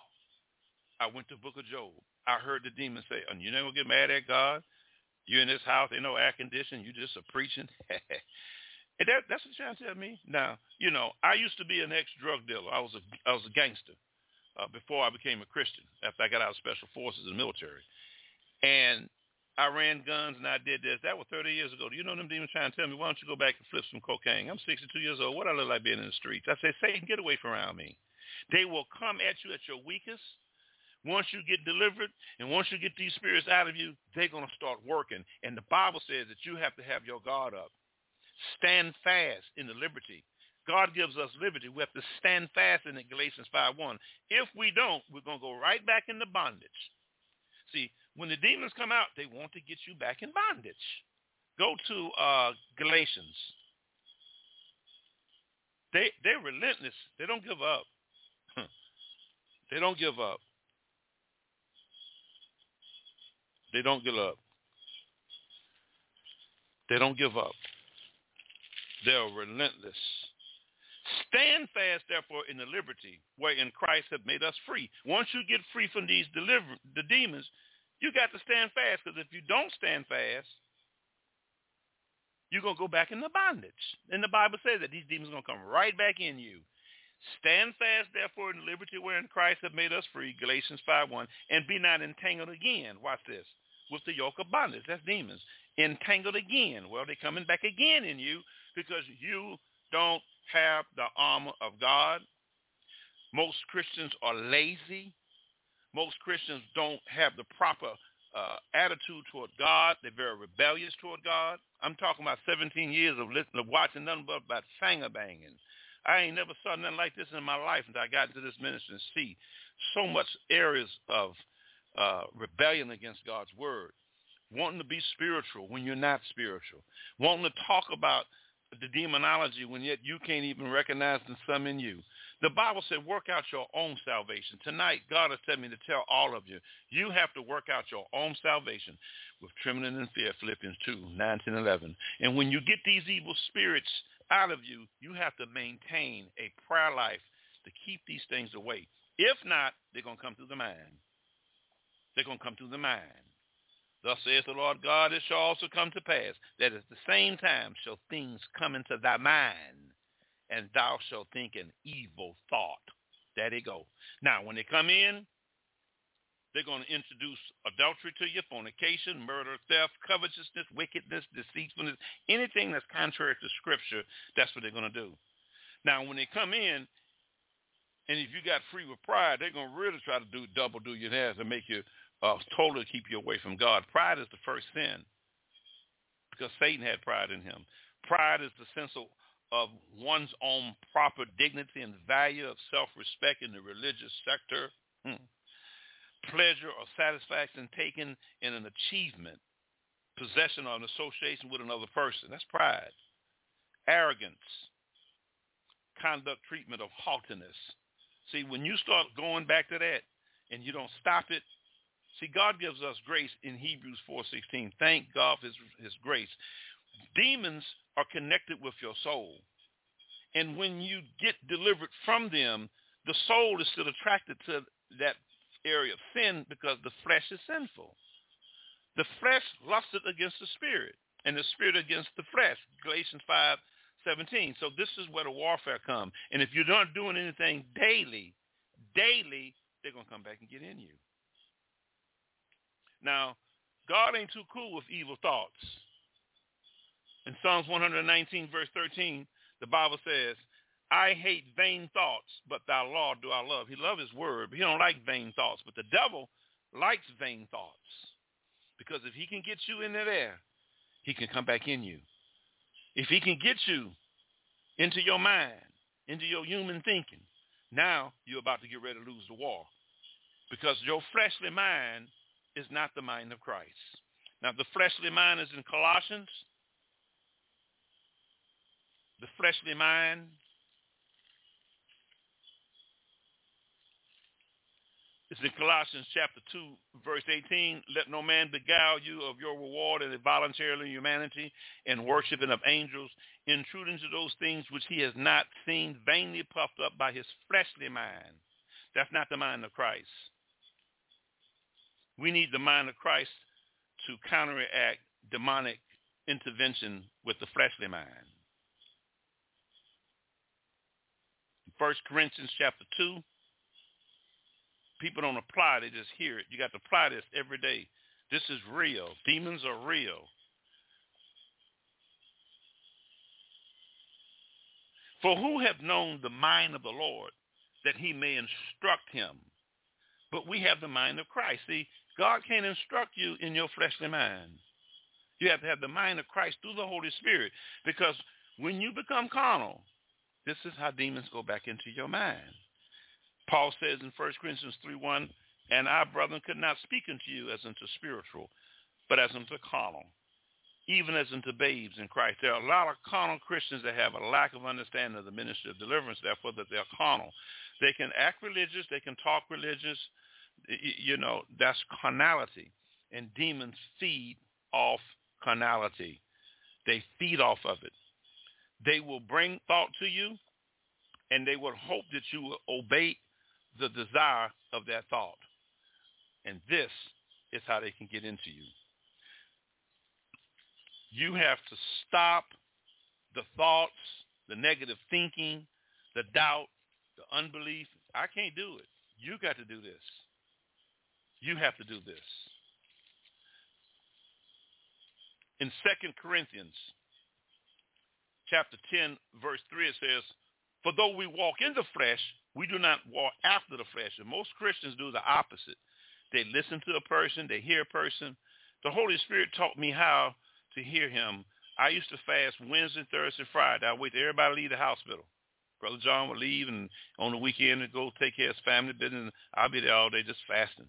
I went to Book of Job. I heard the demon say, oh, you're not going to get mad at God. You're in this house. Ain't no air condition. You just are preaching. And that, that's what you're trying to tell me. Now, you know, I used to be an ex-drug dealer. I was a, I was a gangster uh, before I became a Christian, after I got out of special forces and military. And I ran guns and I did this. That was thirty years ago. Do you know them demons trying to tell me, why don't you go back and flip some cocaine? I'm sixty-two years old. What do I look like being in the streets? I say, Satan, get away from around me. They will come at you at your weakest. Once you get delivered and once you get these spirits out of you, they're going to start working. And the Bible says that you have to have your guard up. Stand fast in the liberty. God gives us liberty. We have to stand fast in it, Galatians five one. If we don't, we're going to go right back into bondage. See, when the demons come out, they want to get you back in bondage. Go to uh, Galatians. They, they're relentless. They don't give up. They don't give up. They don't give up. They don't give up. They're relentless. Stand fast, therefore, in the liberty wherein Christ hath made us free. Once you get free from these deliver- the demons, you got to stand fast, because if you don't stand fast, you're going to go back into bondage. And the Bible says that these demons are going to come right back in you. Stand fast, therefore, in the liberty wherein Christ hath made us free, Galatians five one, and be not entangled again. Watch this. With the yoke of bondage. That's demons. Entangled again. Well, they're coming back again in you because you don't have the armor of God. Most Christians are lazy. Most Christians don't have the proper uh, attitude toward God. They're very rebellious toward God. I'm talking about seventeen years of listening, of watching nothing but about finger banging. I ain't never saw nothing like this in my life until I got into this ministry and see so much areas of uh, rebellion against God's word, wanting to be spiritual when you're not spiritual, wanting to talk about the demonology when yet you can't even recognize the some in you. The Bible said, work out your own salvation. Tonight, God has told me to tell all of you, you have to work out your own salvation with trembling and fear, Philippians two, nine, ten, eleven. And when you get these evil spirits out of you, you have to maintain a prayer life to keep these things away. If not, they're going to come through the mind. They're going to come through the mind. Thus saith the Lord God, it shall also come to pass that at the same time shall things come into thy mind, and thou shalt think an evil thought. There they go. Now, when they come in, they're going to introduce adultery to you, fornication, murder, theft, covetousness, wickedness, deceitfulness, anything that's contrary to Scripture, that's what they're going to do. Now, when they come in, and if you got free with pride, they're going to really try to do double do your hands and make you uh, totally keep you away from God. Pride is the first sin because Satan had pride in him. Pride is the sense of, of one's own proper dignity and value of self-respect in the religious sector. Hmm. Pleasure or satisfaction taken in an achievement, possession or an association with another person. That's pride. Arrogance, conduct, treatment of haughtiness. See, when you start going back to that and you don't stop it, see, God gives us grace in Hebrews four sixteen. Thank God for his, his grace. Demons are connected with your soul. And when you get delivered from them, the soul is still attracted to that area of sin because the flesh is sinful. The flesh lusted against the spirit, and the spirit against the flesh, Galatians five seventeen. So this is where the warfare comes. And if you're not doing anything daily, daily, they're going to come back and get in you. Now, God ain't too cool with evil thoughts. In Psalms one nineteen, verse thirteen, the Bible says, I hate vain thoughts, but thy law do I love. He loves his word, but he don't like vain thoughts. But the devil likes vain thoughts, because if he can get you into there, he can come back in you. If he can get you into your mind, into your human thinking, now you're about to get ready to lose the war, because your fleshly mind is not the mind of Christ. Now, the fleshly mind is in Colossians. The fleshly mind is in Colossians chapter two, verse eighteen. Let no man beguile you of your reward and voluntarily humanity and worshiping of angels, intruding to those things which he has not seen, vainly puffed up by his fleshly mind. That's not the mind of Christ. We need the mind of Christ to counteract demonic intervention with the fleshly mind. First Corinthians chapter two. People don't apply, they just hear it. You got to apply this every day. This is real. Demons are real. For who have known the mind of the Lord that he may instruct him? But we have the mind of Christ. See, God can't instruct you in your fleshly mind. You have to have the mind of Christ through the Holy Spirit, because when you become carnal, this is how demons go back into your mind. Paul says in First Corinthians three one, and I, brethren, could not speak unto you as unto spiritual, but as unto carnal, even as unto babes in Christ. There are a lot of carnal Christians that have a lack of understanding of the ministry of deliverance, therefore that they're carnal. They can act religious, they can talk religious. You know, that's carnality. And demons feed off carnality. They feed off of it. They will bring thought to you, and they will hope that you will obey the desire of that thought. And this is how they can get into you. You have to stop the thoughts, the negative thinking, the doubt, the unbelief. I can't do it. You got to do this. You have to do this. In Second Corinthians chapter ten, verse three, it says, for though we walk in the flesh, we do not walk after the flesh. And most Christians do the opposite. They listen to a person. They hear a person. The Holy Spirit taught me how to hear him. I used to fast Wednesday, Thursday, Friday. I wait till everybody leave the hospital. Brother John would leave, and on the weekend to go take care of his family business. I'll be there all day just fasting.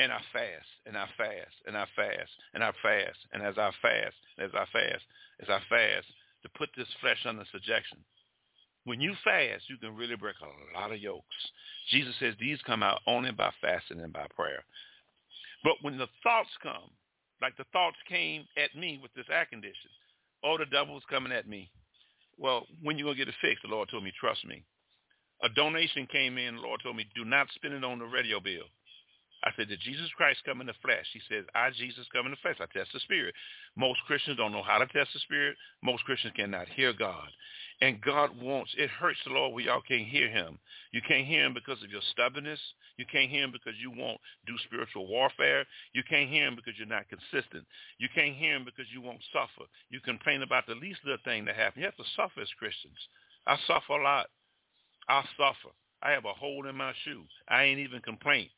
And I fast, and I fast, and I fast, and I fast. And as I fast, as I fast, as I fast, to put this flesh under subjection. When you fast, you can really break a lot of yokes. Jesus says these come out only by fasting and by prayer. But when the thoughts come, like the thoughts came at me with this eye condition, oh, the devil's coming at me. Well, when you going to get it fixed? The Lord told me, trust me. A donation came in. The Lord told me, do not spend it on the radio bill. I said, did Jesus Christ come in the flesh? He says, I, Jesus, come in the flesh. I test the spirit. Most Christians don't know how to test the spirit. Most Christians cannot hear God. And God wants, it hurts the Lord when y'all can't hear him. You can't hear him because of your stubbornness. You can't hear him because you won't do spiritual warfare. You can't hear him because you're not consistent. You can't hear him because you won't suffer. You complain about the least little thing that happened. You have to suffer as Christians. I suffer a lot. I suffer. I have a hole in my shoe. I ain't even complain.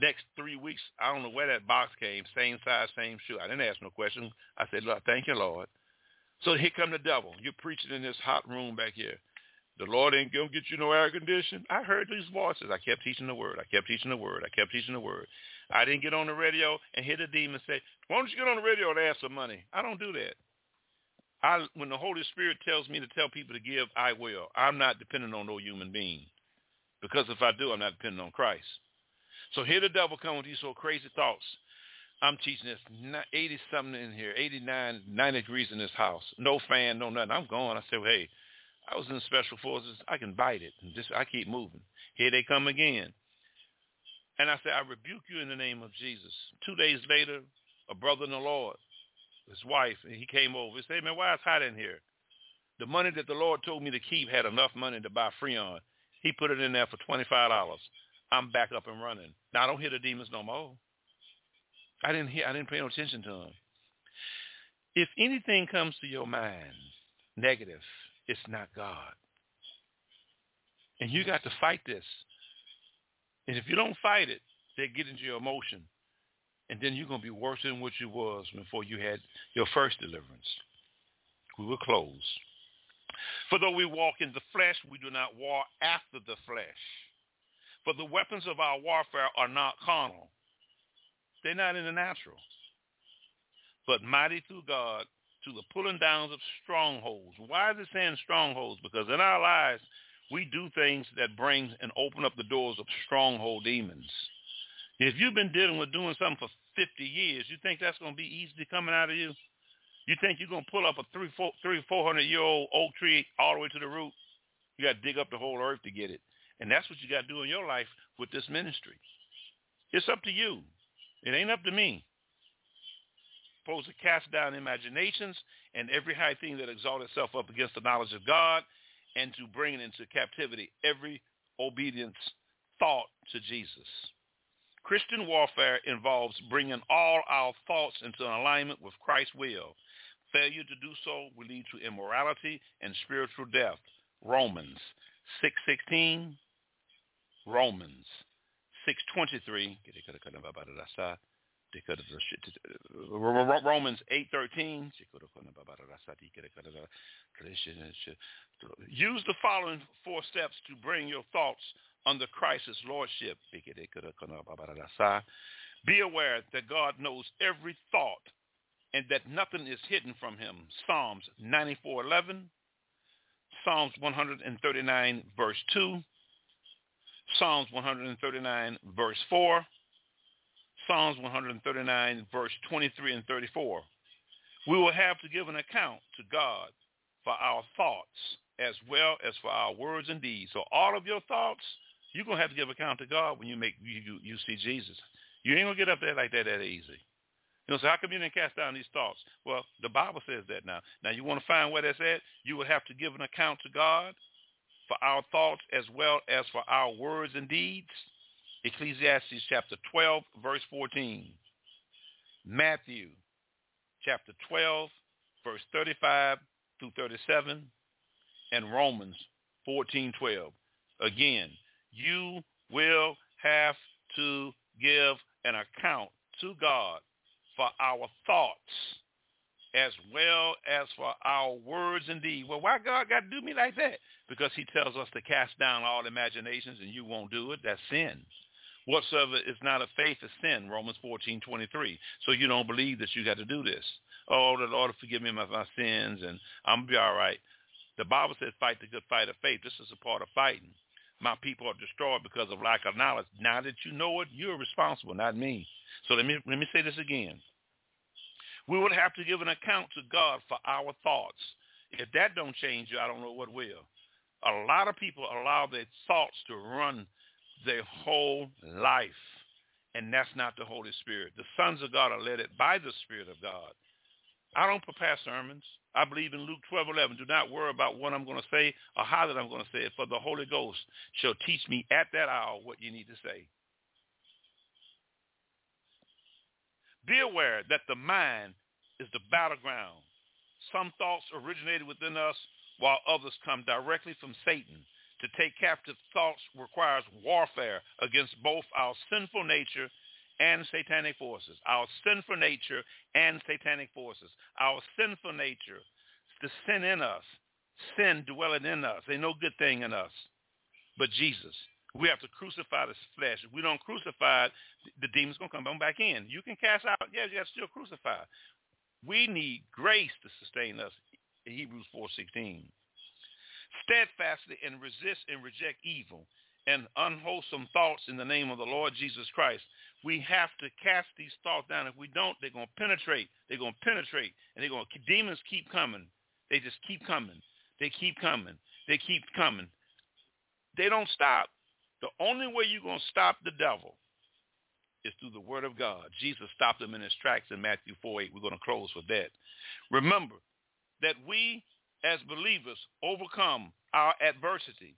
Next three weeks, I don't know where that box came. Same size, same shoe. I didn't ask no question. I said, Lord, thank you, Lord. So here come the devil. You're preaching in this hot room back here. The Lord ain't going to get you no air conditioning. I heard these voices. I kept teaching the word. I kept teaching the word. I kept teaching the word. I didn't get on the radio and hear the demon say, why don't you get on the radio and ask some money? I don't do that. I, when the Holy Spirit tells me to tell people to give, I will. I'm not dependent on no human being, because if I do, I'm not dependent on Christ. So here the devil comes with these so crazy thoughts. I'm teaching this eighty-something in here, eighty-nine, ninety degrees in this house. No fan, no nothing. I'm going. I said, well, hey, I was in the special forces. I can bite it. And just I keep moving. Here they come again. And I said, I rebuke you in the name of Jesus. Two days later, a brother in the Lord, his wife, and he came over. He said, hey, man, why is it hot in here? The money that the Lord told me to keep had enough money to buy Freon. He put it in there for twenty-five dollars. I'm back up and running. Now, I don't hear the demons no more. I didn't hear. I didn't pay no attention to them. If anything comes to your mind negative, it's not God. And you got to fight this. And if you don't fight it, they'll get into your emotion. And then you're going to be worse than what you was before you had your first deliverance. We will close. For though we walk in the flesh, we do not war after the flesh. For the weapons of our warfare are not carnal. They're not in the natural. But mighty through God to the pulling down of strongholds. Why is it saying strongholds? Because in our lives, we do things that bring and open up the doors of stronghold demons. If you've been dealing with doing something for fifty years, you think that's going to be easy coming out of you? You think you're going to pull up a three, four, three, four hundred year old oak tree all the way to the root? You got to dig up the whole earth to get it. And that's what you got to do in your life with this ministry. It's up to you. It ain't up to me. Supposed to cast down imaginations and every high thing that exalts itself up against the knowledge of God, and to bring it into captivity every obedience thought to Jesus. Christian warfare involves bringing all our thoughts into alignment with Christ's will. Failure to do so will lead to immorality and spiritual death. Romans six sixteen, Romans six twenty-three, Romans eight thirteen. Use the following four steps to bring your thoughts under Christ's lordship. Be aware that God knows every thought and that nothing is hidden from him. Psalms ninety-four eleven, Psalms one thirty-nine verse two, Psalms one thirty-nine verse four, Psalms one thirty-nine, verse twenty-three and thirty-four. We will have to give an account to God for our thoughts as well as for our words and deeds. So all of your thoughts, you're going to have to give account to God when you make you, you, you see Jesus. You ain't going to get up there like that that easy. You know, so how come you didn't cast down these thoughts? Well, the Bible says that now. Now, you want to find where that's at? You will have to give an account to God for our thoughts as well as for our words and deeds. Ecclesiastes chapter twelve, verse fourteen. Matthew chapter twelve, verse thirty-five through thirty-seven. And Romans fourteen, twelve. Again, you will have to give an account to God for our thoughts as well as for our words and deeds. Well, why God got to do me like that? Because he tells us to cast down all imaginations, and you won't do it. That's sin. Whatsoever is not of faith is sin, Romans fourteen twenty three. So you don't believe that you got to do this. Oh, the Lord forgive me my, my sins, and I'm going to be all right. The Bible says fight the good fight of faith. This is a part of fighting. My people are destroyed because of lack of knowledge. Now that you know it, you're responsible, not me. So let me let me say this again. We would have to give an account to God for our thoughts. If that don't change you, I don't know what will. A lot of people allow their thoughts to run their whole life, and that's not the Holy Spirit. The sons of God are led by the Spirit of God. I don't prepare sermons. I believe in Luke twelve eleven. Do not worry about what I'm going to say or how that I'm going to say it, for the Holy Ghost shall teach me at that hour what you need to say. Be aware that the mind is the battleground. Some thoughts originated within us, while others come directly from Satan. To take captive thoughts requires warfare against both our sinful nature and satanic forces. Our sinful nature and satanic forces. Our sinful nature, the sin in us, sin dwelling in us. Ain't no good thing in us but Jesus. We have to crucify the flesh. If we don't crucify it, the demon's going to come back in. You can cast out. Yeah, yeah, still crucify. We need grace to sustain us. Hebrews four sixteen. Steadfastly and resist and reject evil and unwholesome thoughts in the name of the Lord Jesus Christ. We have to cast these thoughts down. If we don't, they're going to penetrate. They're going to penetrate. And they're going to, demons keep coming. They just keep coming. They keep coming. They keep coming. They don't stop. The only way you're going to stop the devil is through the word of God. Jesus stopped him in his tracks in Matthew four eight. We're going to close with that. Remember that we as believers overcome our adversity,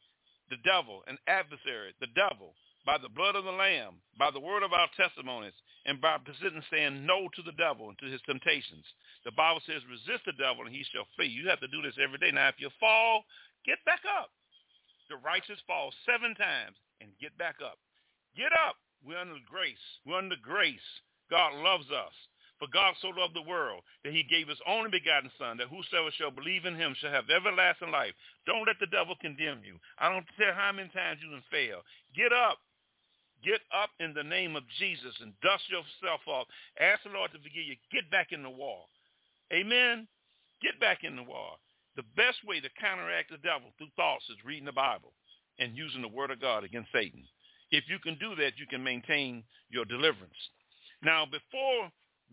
the devil, an adversary, the devil, by the blood of the Lamb, by the word of our testimonies, and by persistently saying no to the devil and to his temptations. The Bible says, resist the devil and he shall flee. You have to do this every day. Now, if you fall, get back up. The righteous fall seven times and get back up. Get up. We're under grace. We're under grace. God loves us. For God so loved the world that he gave his only begotten son, that whosoever shall believe in him shall have everlasting life. Don't let the devil condemn you. I don't care how many times you can fail. Get up. Get up in the name of Jesus and dust yourself off. Ask the Lord to forgive you. Get back in the war. Amen? Get back in the war. The best way to counteract the devil through thoughts is reading the Bible and using the word of God against Satan. If you can do that, you can maintain your deliverance. Now, before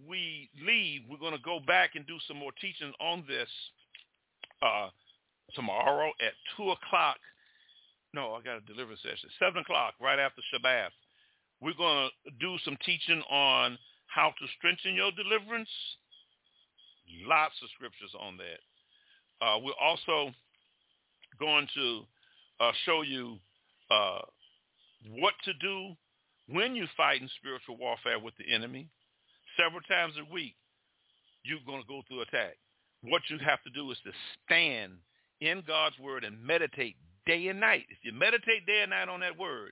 we leave, we're going to go back and do some more teaching on this uh, tomorrow at two o'clock. No, I got a deliverance session. seven o'clock, right after Shabbat. We're going to do some teaching on how to strengthen your deliverance. Lots of scriptures on that. Uh, we're also going to uh, show you uh, what to do when you're fighting spiritual warfare with the enemy. Several times a week, you're going to go through attack. What you have to do is to stand in God's word and meditate day and night. If you meditate day and night on that word,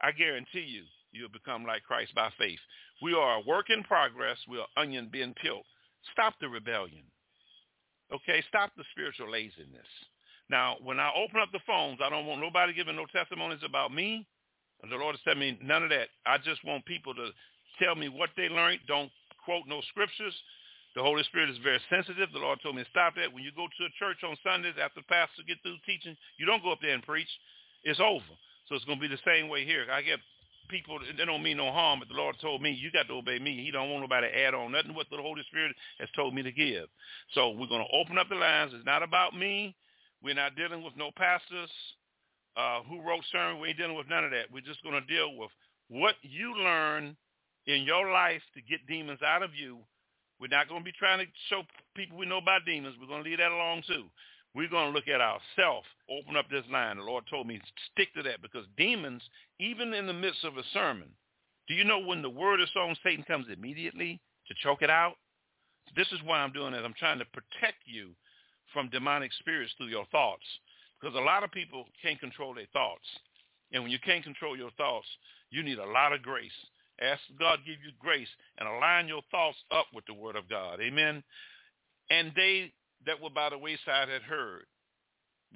I guarantee you, you'll become like Christ by faith. We are a work in progress. We are onion being peeled. Stop the rebellion. Okay? Stop the spiritual laziness. Now, when I open up the phones, I don't want nobody giving no testimonies about me. The Lord has said me none of that. I just want people to tell me what they learned. Don't quote no scriptures. The Holy Spirit is very sensitive. The Lord told me to stop that. When you go to a church on Sundays after the pastor get through teaching, you don't go up there and preach. It's over. So it's going to be the same way here. I get people, they don't mean no harm, but the Lord told me, you got to obey me. He don't want nobody to add on nothing what the Holy Spirit has told me to give. So we're going to open up the lines. It's not about me. We're not dealing with no pastors uh, who wrote sermon. We ain't dealing with none of that. We're just going to deal with what you learn in your life to get demons out of you. We're not going to be trying to show people we know about demons. We're going to leave that alone, too. We're going to look at ourselves. Open up this line. The Lord told me, stick to that, because demons, even in the midst of a sermon, do you know when the word is sown, Satan comes immediately to choke it out? This is why I'm doing it. I'm trying to protect you from demonic spirits through your thoughts, because a lot of people can't control their thoughts. And when you can't control your thoughts, you need a lot of grace. Ask God to give you grace and align your thoughts up with the word of God. Amen. And they that were by the wayside had heard.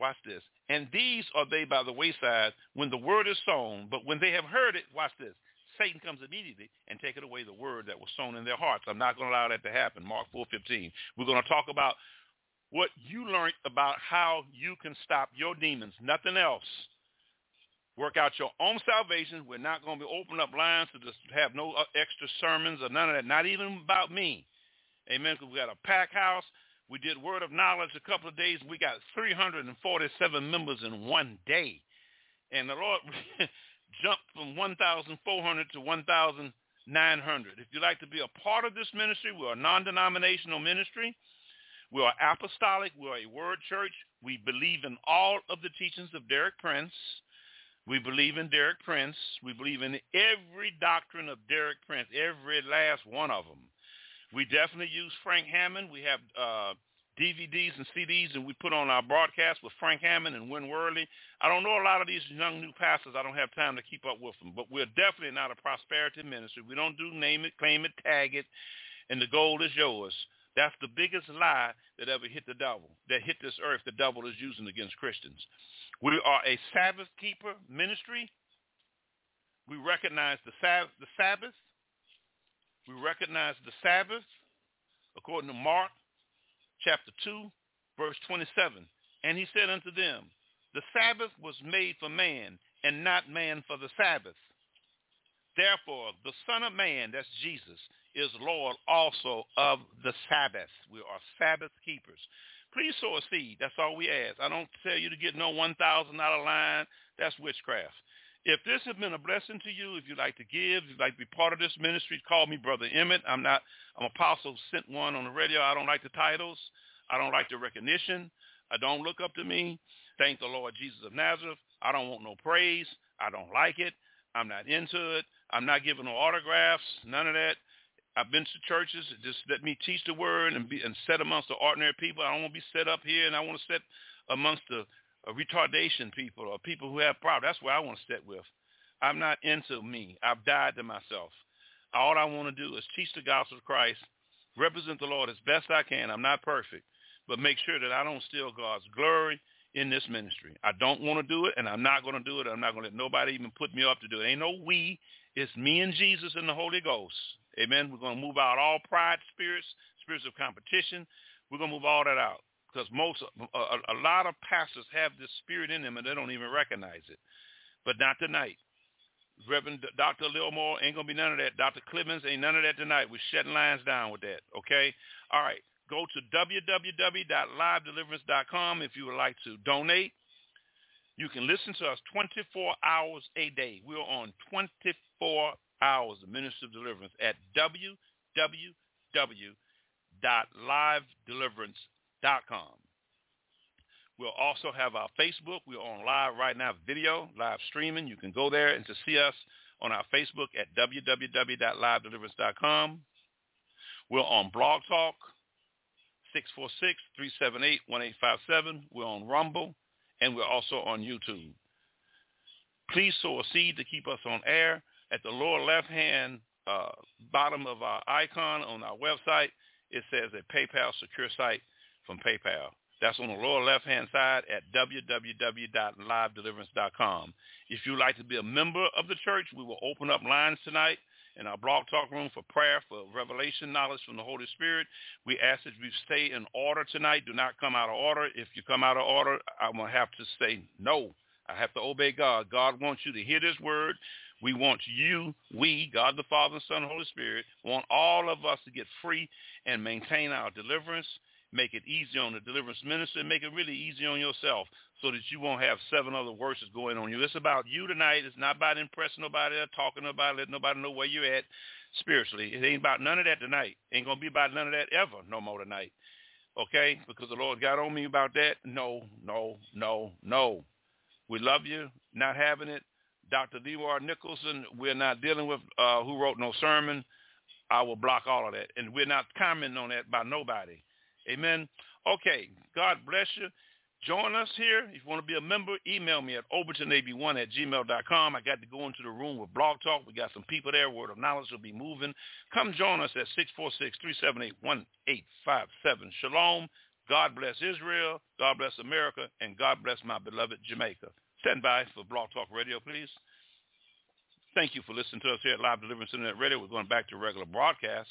Watch this. And these are they by the wayside when the word is sown. But when they have heard it, watch this, Satan comes immediately and taketh away the word that was sown in their hearts. I'm not going to allow that to happen. Mark four fifteen. We're going to talk about what you learned about how you can stop your demons. Nothing else. Work out your own salvation. We're not going to be opening up lines to just have no extra sermons or none of that, not even about me. Amen, because we got a packed house. We did Word of Knowledge a couple of days. We got three hundred forty-seven members in one day. And the Lord jumped from one thousand four hundred to one thousand nine hundred. If you'd like to be a part of this ministry, we're a non-denominational ministry. We are apostolic. We are a word church. We believe in all of the teachings of Derek Prince. We believe in Derek Prince. We believe in every doctrine of Derek Prince, every last one of them. We definitely use Frank Hammond. We have uh, D V Ds and C Ds, and we put on our broadcasts with Frank Hammond and Win Worley. I don't know a lot of these young new pastors. I don't have time to keep up with them, but we're definitely not a prosperity ministry. We don't do name it, claim it, tag it, and the gold is yours. That's the biggest lie that ever hit the devil, that hit this earth the devil is using against Christians. We are a Sabbath keeper ministry. We recognize the Sabbath. The Sabbath. We recognize the Sabbath according to Mark chapter two, verse twenty-seven. And he said unto them, the Sabbath was made for man, and not man for the Sabbath. Therefore, the Son of Man, that's Jesus, is Lord also of the Sabbath. We are Sabbath keepers. Please sow a seed. That's all we ask. I don't tell you to get no one thousand dollar line. That's witchcraft. If this has been a blessing to you, if you'd like to give, if you'd like to be part of this ministry, call me Brother Emmitt. I'm not, I'm Apostle sent one on the radio. I don't like the titles. I don't like the recognition. I don't look up to me. Thank the Lord Jesus of Nazareth. I don't want no praise. I don't like it. I'm not into it. I'm not giving no autographs, none of that. I've been to churches. Just let me teach the word and be and set amongst the ordinary people. I don't want to be set up here, and I want to set amongst the uh, retardation people or people who have problems. That's where I want to set with. I'm not into me. I've died to myself. All I want to do is teach the gospel of Christ, represent the Lord as best I can. I'm not perfect, but make sure that I don't steal God's glory in this ministry. I don't want to do it, and I'm not going to do it. I'm not going to let nobody even put me up to do it. Ain't no we. It's me and Jesus and the Holy Ghost. Amen. We're going to move out all pride spirits, spirits of competition. We're going to move all that out because most, a, a lot of pastors have this spirit in them and they don't even recognize it. But not tonight. Reverend Doctor Lilmore ain't going to be none of that. Doctor Clemens ain't none of that tonight. We're shutting lines down with that. Okay. All right. Go to w w w dot live deliverance dot com if you would like to donate. You can listen to us twenty-four hours a day. We're on twenty-four hours, the Ministry of Deliverance, at w w w dot live deliverance dot com. We'll also have our Facebook. We're on live right now, video, live streaming. You can go there and to see us on our Facebook at w w w dot live deliverance dot com. We're on Blog Talk, six four six, three seven eight, one eight five seven. We're on Rumble, and we're also on YouTube. Please sow a seed to keep us on air. At the lower left-hand uh, bottom of our icon on our website, it says a PayPal secure site from PayPal. That's on the lower left-hand side at w w w dot live deliverance dot com. If you'd like to be a member of the church, we will open up lines tonight in our Blog Talk room for prayer, for revelation knowledge from the Holy Spirit. We ask that you stay in order tonight. Do not come out of order. If you come out of order, I'm going to have to say no. I have to obey God. God wants you to hear this word. We want you, we, God the Father, Son, and Holy Spirit, want all of us to get free and maintain our deliverance, make it easy on the deliverance minister, and make it really easy on yourself so that you won't have seven other verses going on you. It's about you tonight. It's not about impressing nobody or talking to nobody, letting nobody know where you're at spiritually. It ain't about none of that tonight. Ain't going to be about none of that ever no more tonight, okay, because the Lord got on me about that. No, no, no, no. We love you, not having it. Doctor Leroy Nicholson, we're not dealing with uh, who wrote no sermon. I will block all of that. And we're not commenting on that by nobody. Amen. Okay. God bless you. Join us here. If you want to be a member, email me at overton a b one at gmail dot com. I got to go into the room with Blog Talk. We got some people there. Word of knowledge will be moving. Come join us at six four six, three seven eight, one eight five seven. Shalom. God bless Israel. God bless America. And God bless my beloved Jamaica. Stand by for Blog Talk Radio, please. Thank you for listening to us here at Live Deliverance Internet Radio. We're going back to regular broadcast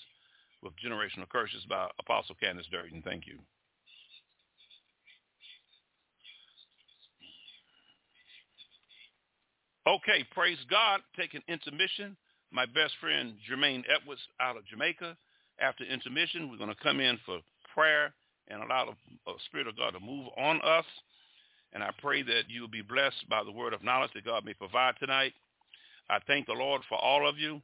with Generational Curses by Apostle Candace Durden. Thank you. Okay, praise God. Take an intermission. My best friend, Jermaine Edwards, out of Jamaica. After intermission, we're going to come in for prayer and allow the Spirit of God to move on us. And I pray that you will be blessed by the word of knowledge that God may provide tonight. I thank the Lord for all of you.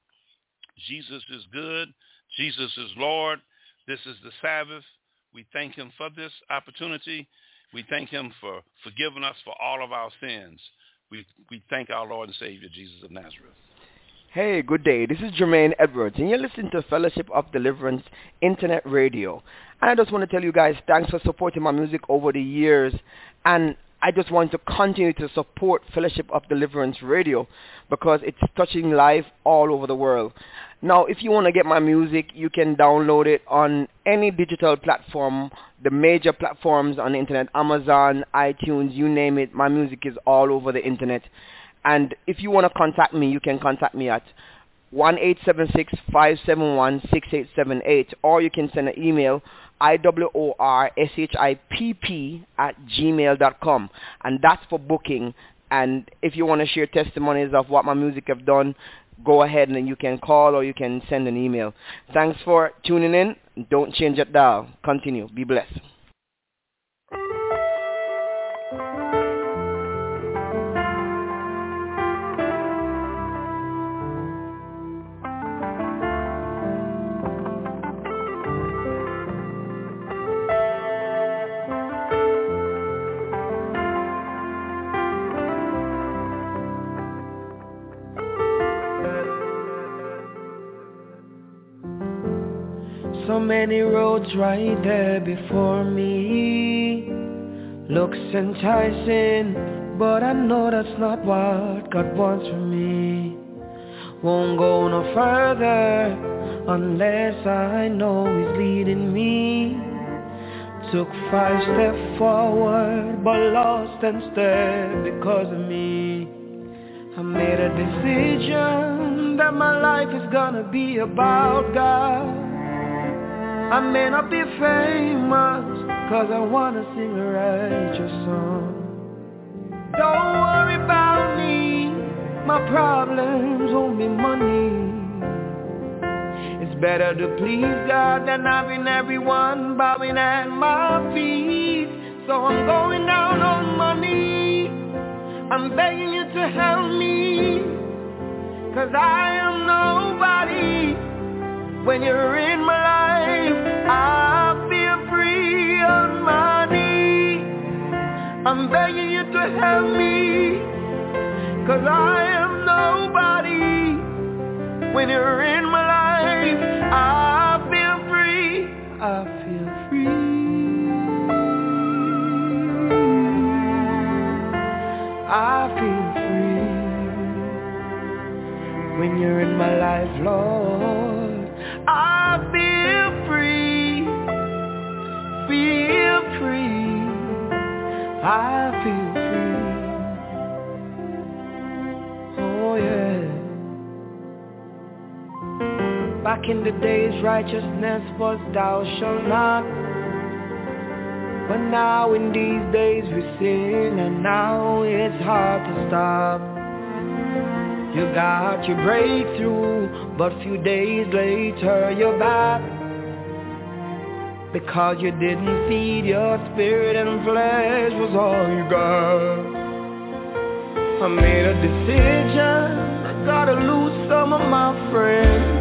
Jesus is good. Jesus is Lord. This is the Sabbath. We thank him for this opportunity. We thank him for forgiving us for all of our sins. We we thank our Lord and Savior, Jesus of Nazareth. Hey, good day. This is Jermaine Edwards, and you're listening to Fellowship of Deliverance Internet Radio. And I just want to tell you guys, thanks for supporting my music over the years. And I just want to continue to support Fellowship of Deliverance Radio because it's touching life all over the world. Now, if you want to get my music, you can download it on any digital platform, the major platforms on the internet, Amazon, iTunes, you name it. My music is all over the internet. And if you want to contact me, you can contact me at one eight seven six, five seven one, six eight seven eight, or you can send an email, i w o r s h i p p at gmail dot com, and that's for booking. And if you want to share testimonies of what my music have done, go ahead and you can call or you can send an email. Thanks for tuning in. Don't change your dial. Continue. Be blessed. So many roads right there before me. Looks enticing, but I know that's not what God wants for me. Won't go no further unless I know He's leading me. Took five steps forward, but lost and stared because of me. I made a decision that my life is gonna be about God. I may not be famous, cause I wanna sing a righteous song. Don't worry about me, my problems won't be money. It's better to please God than having everyone bowing at my feet. So I'm going down on my knees, I'm begging you to help me, cause I am nobody when you're in my life. I feel free on my knees. I'm begging you to help me, cause I am nobody when you're in my life. I feel free, I feel free, I feel free when you're in my life, Lord. I feel free, feel free, I feel free, oh yeah. Back in the days righteousness was thou shalt not, but now in these days we sin, and now it's hard to stop. You got your breakthrough, but few days later you're back, because you didn't feed your spirit and flesh was all you got. I made a decision, I gotta lose some of my friends,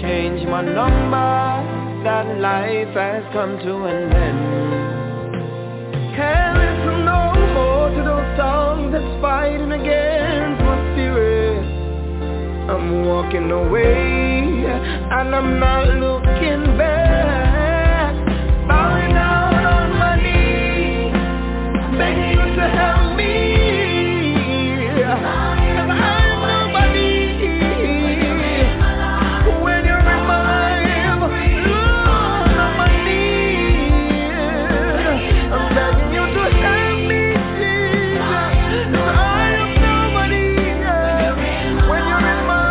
change my number, that life has come to an end. Can't listen no more to those songs that's fighting against my spirit. I'm walking away and I'm not looking back. Falling out on my knees, begging you to help me, cause I'm nobody when you're in my life. Lord, on my knees, I'm begging you to help me, Jesus, cause I am nobody when you're in my life.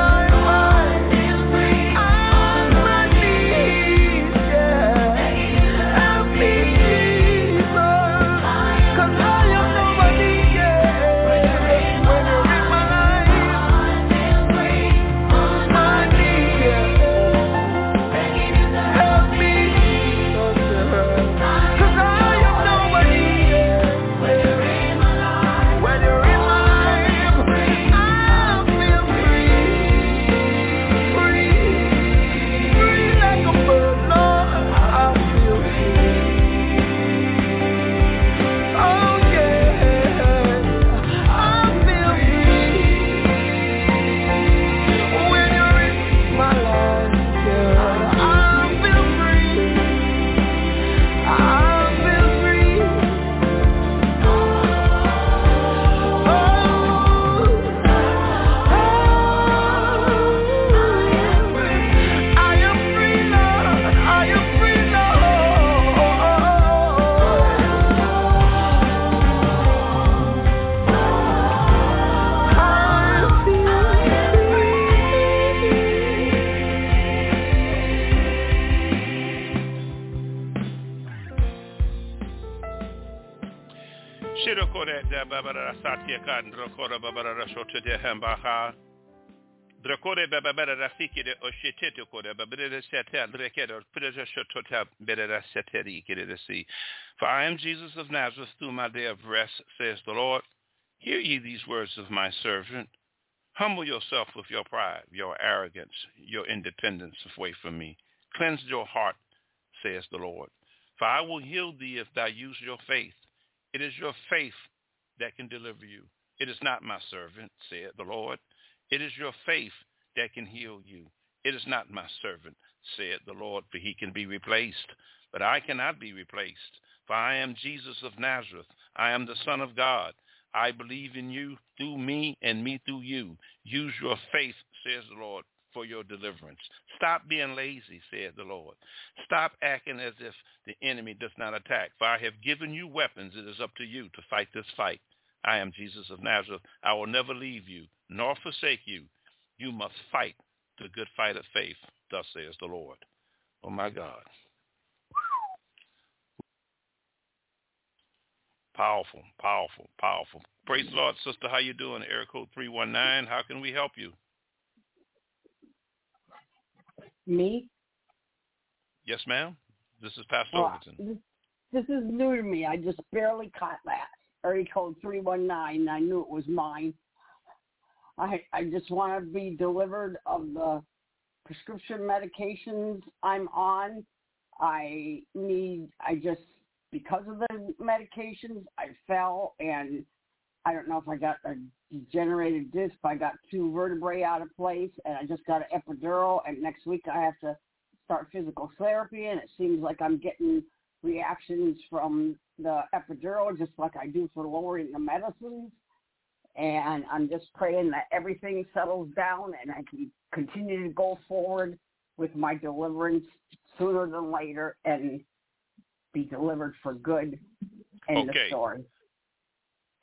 For I am Jesus of Nazareth, through my day of rest, says the Lord. Hear ye these words of my servant. Humble yourself with your pride, your arrogance, your independence away from me. Cleanse your heart, says the Lord. For I will heal thee if thou use your faith. It is your faith that can deliver you. It is not my servant, said the Lord. It is your faith that can heal you. It is not my servant, said the Lord, for he can be replaced. But I cannot be replaced, for I am Jesus of Nazareth. I am the Son of God. I believe in you through me and me through you. Use your faith, says the Lord, for your deliverance. Stop being lazy, said the Lord. Stop acting as if the enemy does not attack. For I have given you weapons. It is up to you to fight this fight. I am Jesus of Nazareth. I will never leave you nor forsake you. You must fight the good fight of faith, thus says the Lord. Oh, my God. Powerful, powerful, powerful. Praise the Lord, sister. How you doing? Air code three one nine. How can we help you? Me? Yes, ma'am. This is Pastor oh, Overton. This, this is new to me. I just barely caught that. Area code three one nine. I knew it was mine. I I just want to be delivered of the prescription medications I'm on. I need, I just, because of the medications, I fell, and I don't know if I got a degenerated disc. I got two vertebrae out of place, and I just got an epidural, and next week I have to start physical therapy, and it seems like I'm getting reactions from the epidural just like I do for lowering the medicines. And I'm just praying that everything settles down and I can continue to go forward with my deliverance sooner than later and be delivered for good. End of story.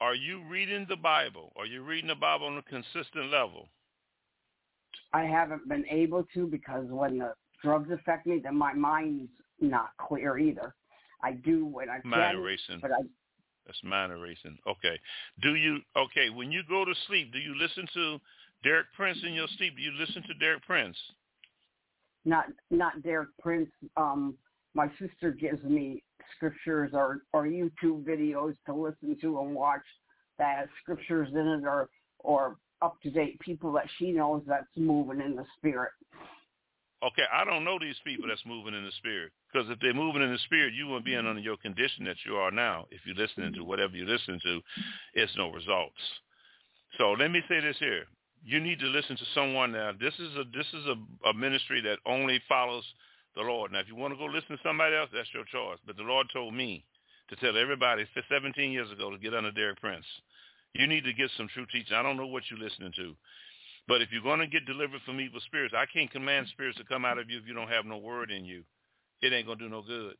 Are you reading the Bible? Are you reading the Bible on a consistent level? I haven't been able to, because when the drugs affect me, then my mind's not clear either. I do when I mind racing. But I That's mind racing. Okay. Do you okay, when you go to sleep, do you listen to Derek Prince in your sleep? Do you listen to Derek Prince? Not not Derek Prince. Um my sister gives me scriptures or, or YouTube videos to listen to and watch that has scriptures in it, or or up to date people that she knows that's moving in the spirit. Okay, I don't know these people that's moving in the spirit, because if they're moving in the spirit, you wouldn't be in under your condition that you are now. If you're listening to whatever you're listening to, it's no results. So let me say this here. You need to listen to someone. Now, this is a this is a, a ministry that only follows the Lord. Now, if you want to go listen to somebody else, that's your choice. But the Lord told me to tell everybody seventeen years ago to get under Derek Prince. You need to get some true teaching. I don't know what you're listening to. But if you're going to get delivered from evil spirits, I can't command spirits to come out of you if you don't have no word in you. It ain't going to do no good.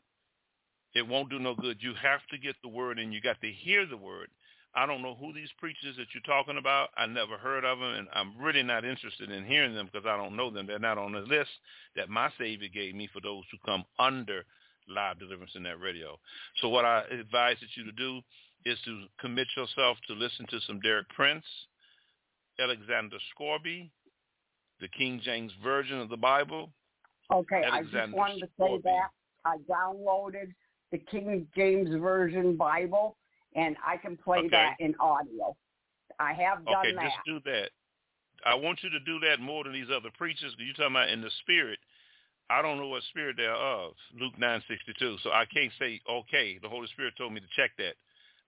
It won't do no good. You have to get the word in. You got to hear the word. I don't know who these preachers that you're talking about. I never heard of them, and I'm really not interested in hearing them because I don't know them. They're not on the list that my Savior gave me for those who come under Live Deliverance in that radio. So what I advise that you to do is to commit yourself to listen to some Derek Prince, Alexander Scorby, the King James Version of the Bible. Okay, Alexander I just wanted to Scorby. Say that I downloaded the King James Version Bible, and I can play okay. that in audio. I have done okay, that. Okay, just do that. I want you to do that more than these other preachers. You're talking about in the spirit. I don't know what spirit they're of, Luke nine sixty-two. So I can't say, okay, the Holy Spirit told me to check that.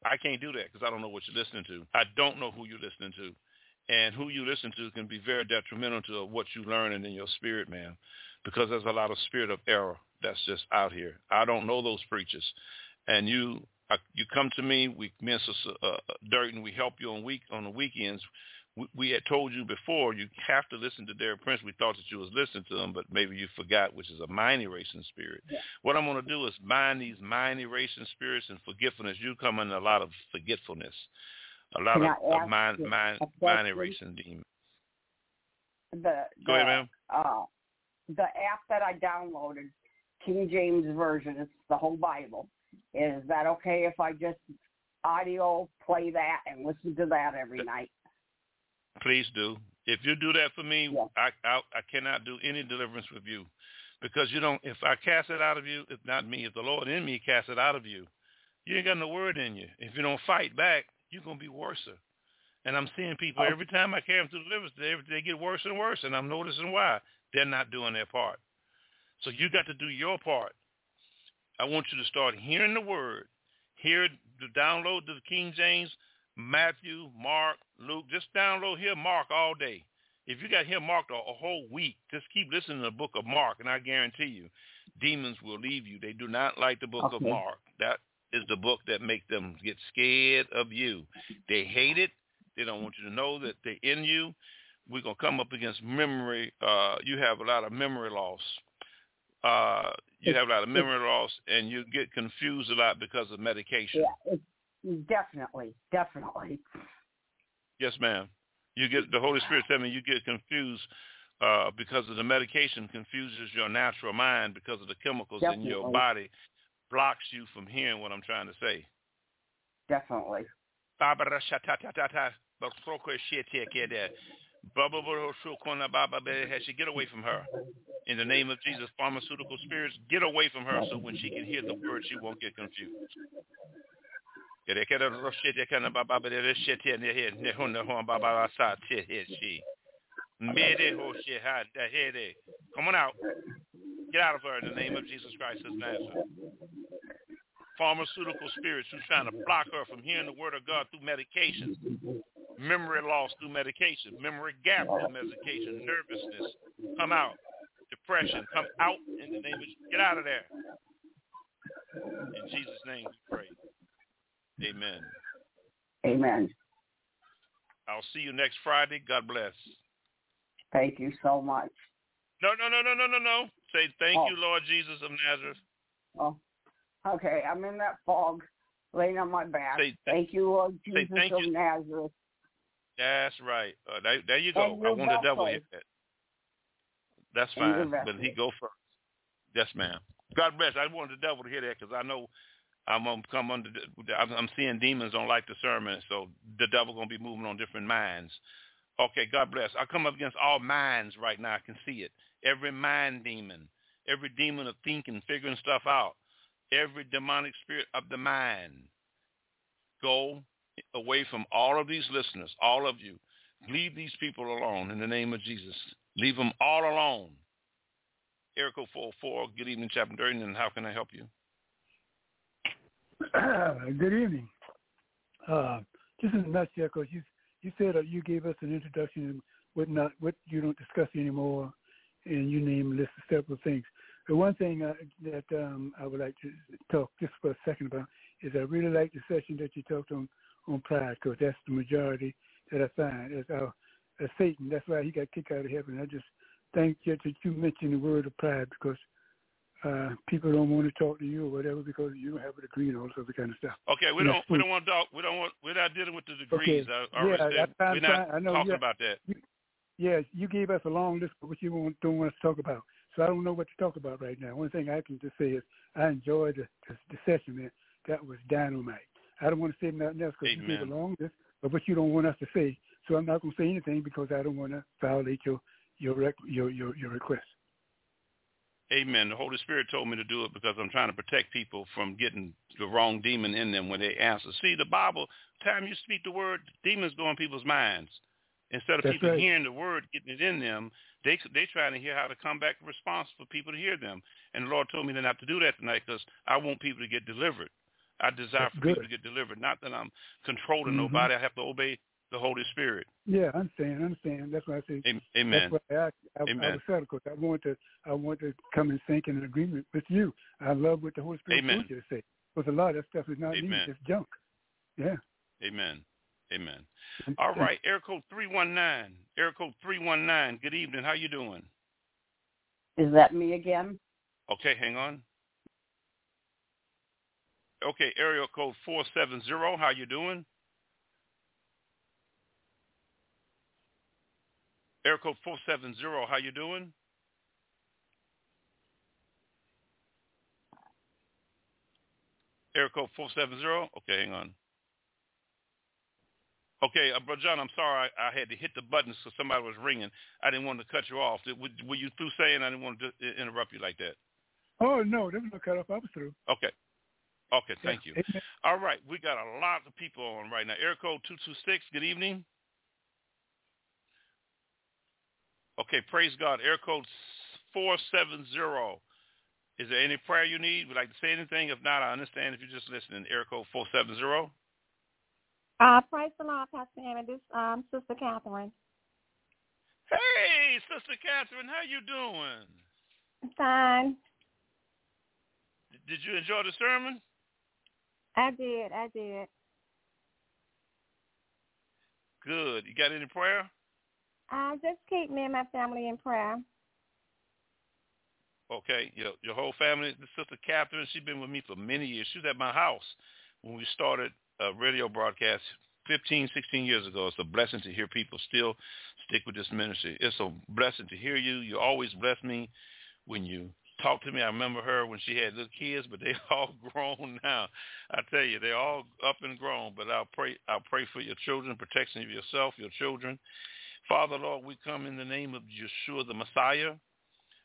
I can't do that because I don't know what you're listening to. I don't know who you're listening to. And who you listen to can be very detrimental to what you learn in your spirit, man, because there's a lot of spirit of error that's just out here. I don't know those preachers. And you I, you come to me, we, me and Sister uh, Durden, we help you on week on the weekends. We, we had told you before you have to listen to Derek Prince. We thought that you was listening to him, but maybe you forgot, which is a mind erasing spirit. Yeah. What I'm going to do is bind these mind erasing spirits and forgetfulness. You come in a lot of forgetfulness. A lot of, of mind, you, mind, mind erasing demons. The, Go the, ahead, ma'am. Uh, the app that I downloaded, King James Version, it's the whole Bible. Is that okay if I just audio play that and listen to that every night? Please do. If you do that for me, yeah. I, I I cannot do any deliverance with you, because you don't. If I cast it out of you, if not me, if the Lord in me casts it out of you, you ain't got no word in you. If you don't fight back, you're going to be worser. And I'm seeing people every time I carry them through deliverance, they, they get worse and worse, and I'm noticing why. They're not doing their part. So you got to do your part. I want you to start hearing the word. Hear, download the King James, Matthew, Mark, Luke. Just download here, Mark all day. If you got here marked a, a whole week, just keep listening to the book of Mark, and I guarantee you, demons will leave you. They do not like the book okay. of Mark. That is the book that makes them get scared of you. They hate it. They don't want you to know that they're in you. We're going to come up against memory. Uh, you have a lot of memory loss. Uh, you have a lot of memory loss, and you get confused a lot because of medication. Yeah, it, definitely, definitely. Yes, ma'am. You get the Holy Spirit telling me you get confused uh, because of the medication confuses your natural mind because of the chemicals definitely. in your body, blocks you from hearing what I'm trying to say. Definitely. Get away from her. In the name of Jesus, pharmaceutical spirits, get away from her so when she can hear the word, she won't get confused. Come on out. Get out of her in the name of Jesus Christ of Nazareth. Pharmaceutical spirits who's trying to block her from hearing the word of God through medication. Memory loss through medication. Memory gap through medication. Nervousness. Come out. Depression. Come out in the name of Jesus. Get out of there. In Jesus' name we pray. Amen. Amen. I'll see you next Friday. God bless. Thank you so much. No, no, no, no, no, no, no. Say thank oh. you, Lord Jesus of Nazareth. Oh, okay. I'm in that fog, laying on my back. Say, thank you, Lord Jesus thank of you. Nazareth. That's right. Uh, there, there you go. I want to double hit that. That's fine. But he go first. Yes, ma'am. God bless. I wanted to double hit that because I know. I'm gonna come under. I'm seeing demons don't like discernment, so the devil gonna be moving on different minds. Okay, God bless. I come up against all minds right now. I can see it. Every mind demon, every demon of thinking, figuring stuff out, every demonic spirit of the mind. Go away from all of these listeners, all of you. Leave these people alone in the name of Jesus. Leave them all alone. Erica four oh four. Good evening, Chaplain Durden, and how can I help you? Good evening. Uh, just in a nutshell, because you, you said uh, you gave us an introduction what not what you don't discuss anymore, and you named a list of several things. The one thing I, that um, I would like to talk just for a second about is I really like the session that you talked on, on pride, because that's the majority that I find as our as Satan. That's why he got kicked out of heaven. I just thank you that you mentioned the word of pride, because Uh, people don't want to talk to you or whatever because you don't have a degree and all sorts of kind of stuff. Okay, we don't we don't want to talk. We don't want. We're not dealing with the degrees. Okay. I, I yeah, understand. I, we're not I know, talking yeah, about that. You, yes, you gave us a long list of what you want, don't want us to talk about. So I don't know what to talk about right now. One thing I can just say is I enjoyed the, the, the session, man. That was dynamite. I don't want to say nothing else because you gave a long list of what you don't want us to say. So I'm not going to say anything because I don't want to violate your your rec, your, your your request. Amen. The Holy Spirit told me to do it because I'm trying to protect people from getting the wrong demon in them when they answer. See, the Bible, time you speak the word, demons go in people's minds. Instead of That's people right. hearing the word, getting it in them, they they trying to hear how to come back response for people to hear them. And the Lord told me not to do that tonight because I want people to get delivered. I desire That's for good. people to get delivered. Not that I'm controlling mm-hmm. nobody. I have to obey the Holy Spirit. Yeah, I understand, I understand. That's why I say Amen. That's why I, I, Amen. I was sad because I want to I want to come and think in an agreement with you. I love what the Holy Spirit Amen. told you to say. Because a lot of that stuff is not Amen. needed, it's junk. Yeah. Amen. Amen. All right, air code three one nine. Air code three one nine. Good evening. How you doing? Is that me again? Okay, hang on. Okay, area code four seven zero, how you doing? Air code four seven zero, how you doing? Air code four seven zero? Okay, hang on. Okay, uh, Brother John, I'm sorry I, I had to hit the button so somebody was ringing. I didn't want to cut you off. Did, were you through saying I didn't want to d- interrupt you like that? Oh, no, there was no cut off. I was through. Okay. Okay, thank yeah. you. All right, we got a lot of people on right now. Air code two two six, good evening. Okay, praise God. Air code four seven zero. Is there any prayer you need? Would you like to say anything? If not, I understand if you're just listening. Air code four seven zero. Uh, praise the Lord, Pastor Hammond. This is um, Sister Catherine. Hey, Sister Catherine, how you doing? Fine. Did you enjoy the sermon? I did, I did. Good. You got any prayer? Uh, just keep me and my family in prayer. Okay, your your whole family. Sister Catherine, she's been with me for many years. She was at my house when we started a radio broadcast fifteen, sixteen years ago. It's a blessing to hear people still stick with this ministry. It's a blessing to hear you. You always bless me when you talk to me. I remember her when she had little kids, but they're all grown now. I tell you, they're all up and grown, but I'll pray, I'll pray for your children, protection of yourself, your children. Father, Lord, we come in the name of Yeshua, the Messiah.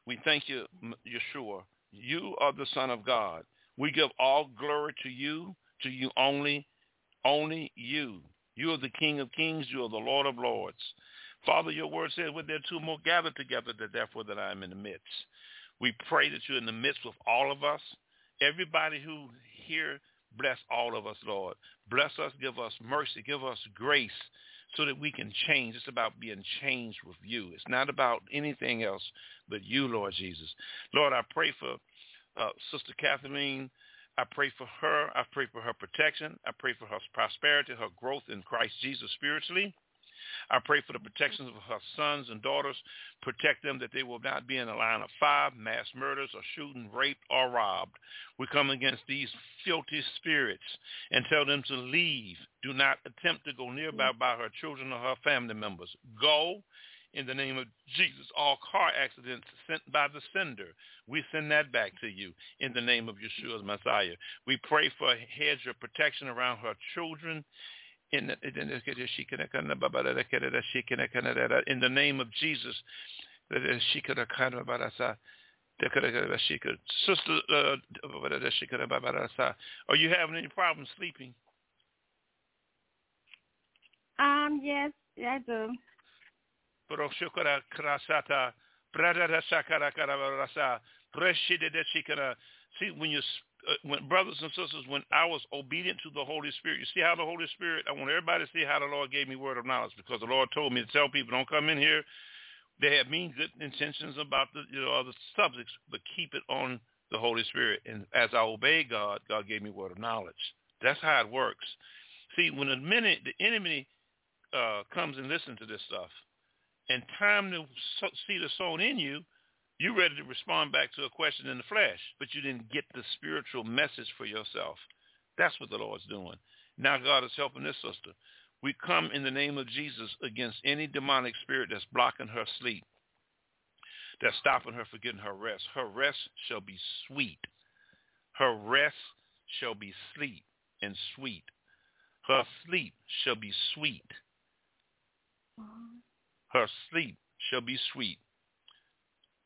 We thank you, Yeshua. You are the Son of God. We give all glory to you, to you only, only you. You are the King of kings. You are the Lord of lords. Father, your word says, where there are two more gathered together, that therefore that I am in the midst. We pray that you're in the midst with all of us. Everybody who here, bless all of us, Lord. Bless us, give us mercy, give us grace so that we can change. It's about being changed with you. It's not about anything else but you, Lord Jesus. Lord, I pray for uh, Sister Kathleen. I pray for her. I pray for her protection. I pray for her prosperity, her growth in Christ Jesus spiritually. I pray for the protection of her sons and daughters. Protect them that they will not be in the line of fire, mass murders, or shooting, raped, or robbed. We come against these filthy spirits and tell them to leave. Do not attempt to go nearby by her children or her family members. Go in the name of Jesus. All car accidents sent by the sender, we send that back to you in the name of Yeshua the Messiah. We pray for a hedge of protection around her children. In the name of Jesus, Sister, uh, are you having any problems sleeping? Um, yes, I do. See, when you Uh, when brothers and sisters, when I was obedient to the Holy Spirit, you see how the Holy Spirit, I want everybody to see how the Lord gave me word of knowledge, because the Lord told me to tell people, don't come in here. They have mean good intentions about the, you know, other subjects, but keep it on the Holy Spirit. And as I obey God, God gave me word of knowledge. That's how it works. See, when a minute, the enemy uh, comes and listens to this stuff, and time to see the sown in you, you're ready to respond back to a question in the flesh, but you didn't get the spiritual message for yourself. That's what the Lord's doing. Now God is helping this sister. We come in the name of Jesus against any demonic spirit that's blocking her sleep, that's stopping her from getting her rest. Her rest shall be sweet. Her rest shall be sleep and sweet. Her sleep shall be sweet. Her sleep shall be sweet.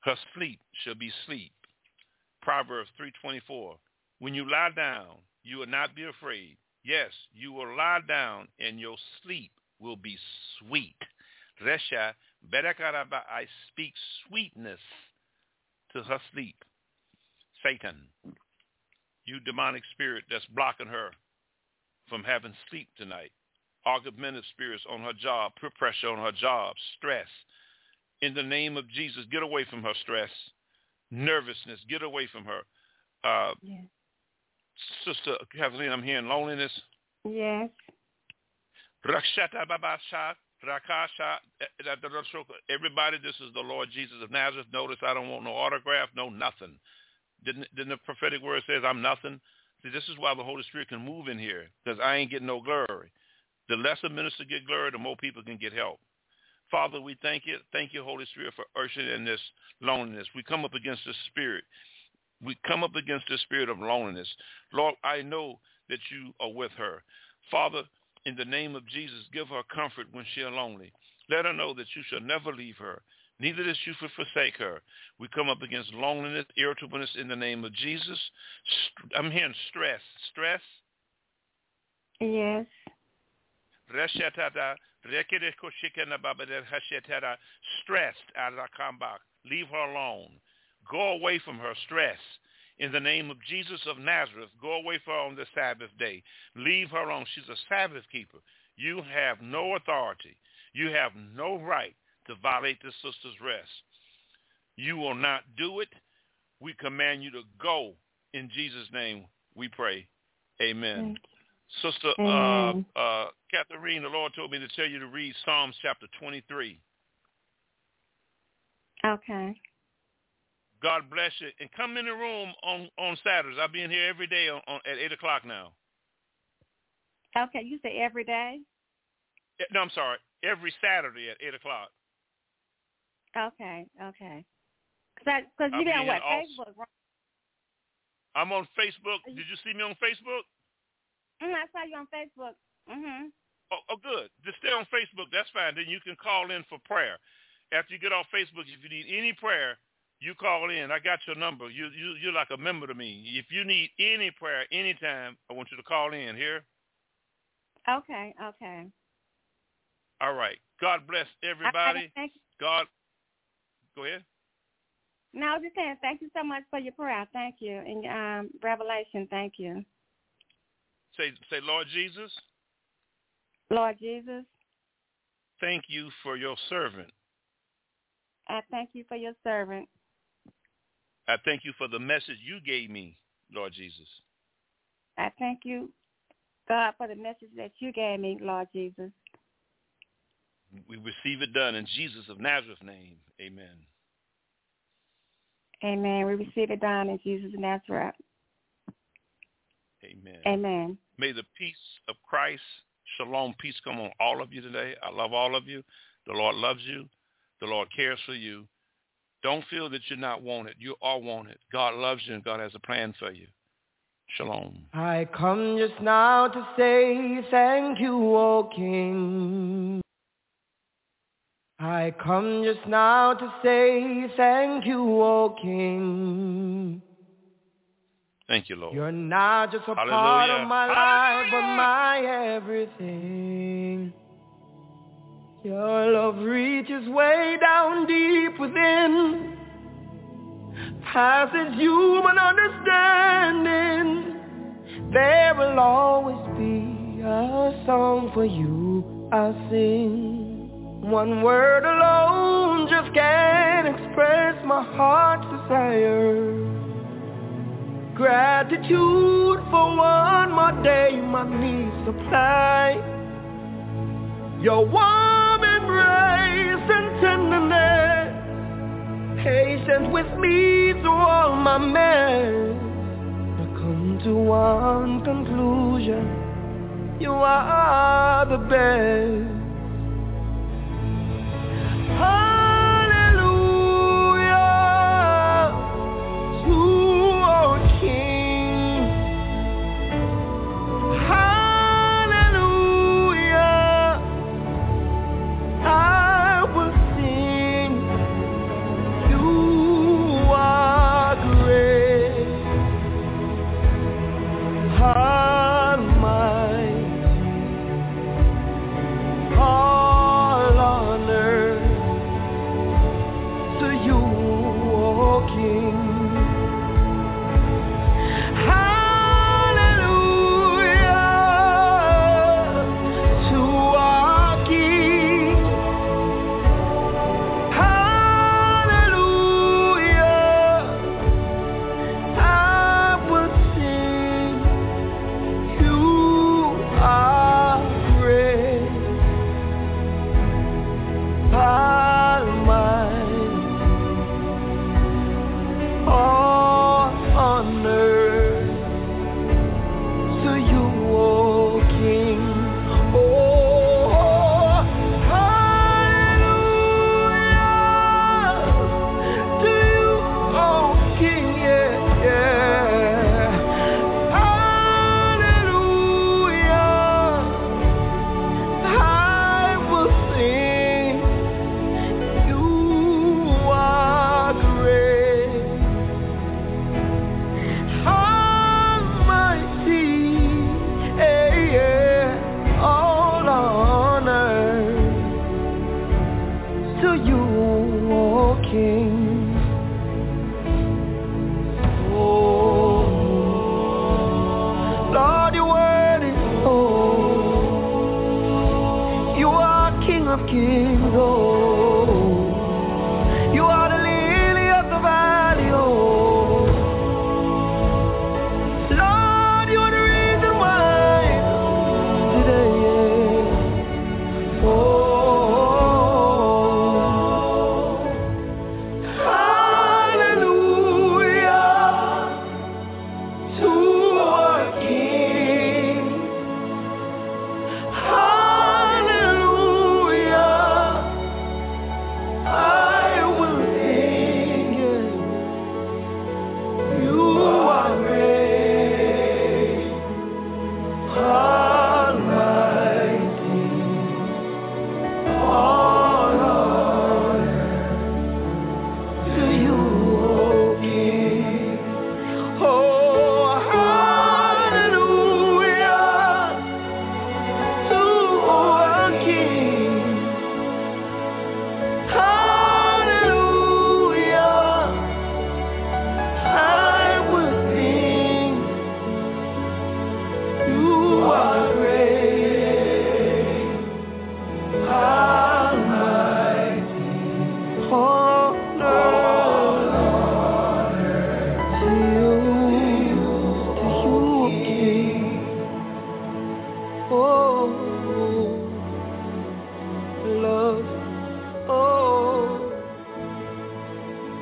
Her sleep shall be sleep. Proverbs three twenty-four. When you lie down, you will not be afraid. Yes, you will lie down and your sleep will be sweet. Resha, Bedakaraba, I speak sweetness to her sleep. Satan, you demonic spirit that's blocking her from having sleep tonight. Argumentative spirits on her job, peer pressure on her job, stress. In the name of Jesus, get away from her stress, nervousness. Get away from her. Uh, yes. Sister Kathleen, I'm hearing loneliness. Yes. Everybody, this is the Lord Jesus of Nazareth. Notice I don't want no autograph, no nothing. Didn't, didn't the prophetic word says I'm nothing? See, this is why the Holy Spirit can move in here, because I ain't getting no glory. The less a minister get glory, the more people can get help. Father, we thank you. Thank you, Holy Spirit, for ushering in this loneliness. We come up against this spirit. We come up against the spirit of loneliness. Lord, I know that you are with her. Father, in the name of Jesus, give her comfort when she is lonely. Let her know that you shall never leave her. Neither that you shall forsake her. We come up against loneliness, irritableness in the name of Jesus. I'm hearing stress. Stress? Yes. Reshatata. Stressed out of comeback. Leave her alone. Go away from her stress. In the name of Jesus of Nazareth, go away from her on the Sabbath day. Leave her alone. She's a Sabbath keeper. You have no authority. You have no right to violate the sister's rest. You will not do it. We command you to go. In Jesus' name we pray. Amen. Sister Amen. Uh, uh, Catherine, the Lord told me to tell you to read Psalms chapter twenty-three. Okay. God bless you. And come in the room on, on Saturdays. I'll be in here every day on, on, at eight o'clock now. Okay. You say every day? No, I'm sorry. Every Saturday at eight o'clock. Okay. Okay. Because you got what? Facebook, right? I'm on Facebook. Did you see me on Facebook? Mm, I saw you on Facebook. Mm-hmm. Oh, oh, good. Just stay on Facebook. That's fine. Then you can call in for prayer. After you get off Facebook, if you need any prayer, you call in. I got your number. You, you, you're like a member to me. If you need any prayer anytime, I want you to call in here. Okay, okay. All right. God bless everybody. Right, God, go ahead. No, I was just saying thank you so much for your prayer. Thank you. And um, revelation, thank you. Say, say, Lord Jesus. Lord Jesus. Thank you for your servant. I thank you for your servant. I thank you for the message you gave me, Lord Jesus. I thank you, God, for the message that you gave me, Lord Jesus. We receive it done in Jesus of Nazareth's name. Amen. Amen. We receive it done in Jesus of Nazareth. Amen. Amen. May the peace of Christ, shalom, peace come on all of you today. I love all of you. The Lord loves you. The Lord cares for you. Don't feel that you're not wanted. You are wanted. God loves you and God has a plan for you. Shalom. I come just now to say thank you, O King. I come just now to say thank you, O King. Thank you, Lord. You're not just a Hallelujah. Part of my Hallelujah. Life, but my everything. Your love reaches way down deep within, passes human understanding. There will always be a song for you I'll sing. One word alone just can't express my heart's desire. Gratitude for one more day my needs supply. Your one grace and tenderness, patience with me through all my mess. I come to one conclusion, you are the best. Hallelujah to our King. Hallelujah. Almighty, all on earth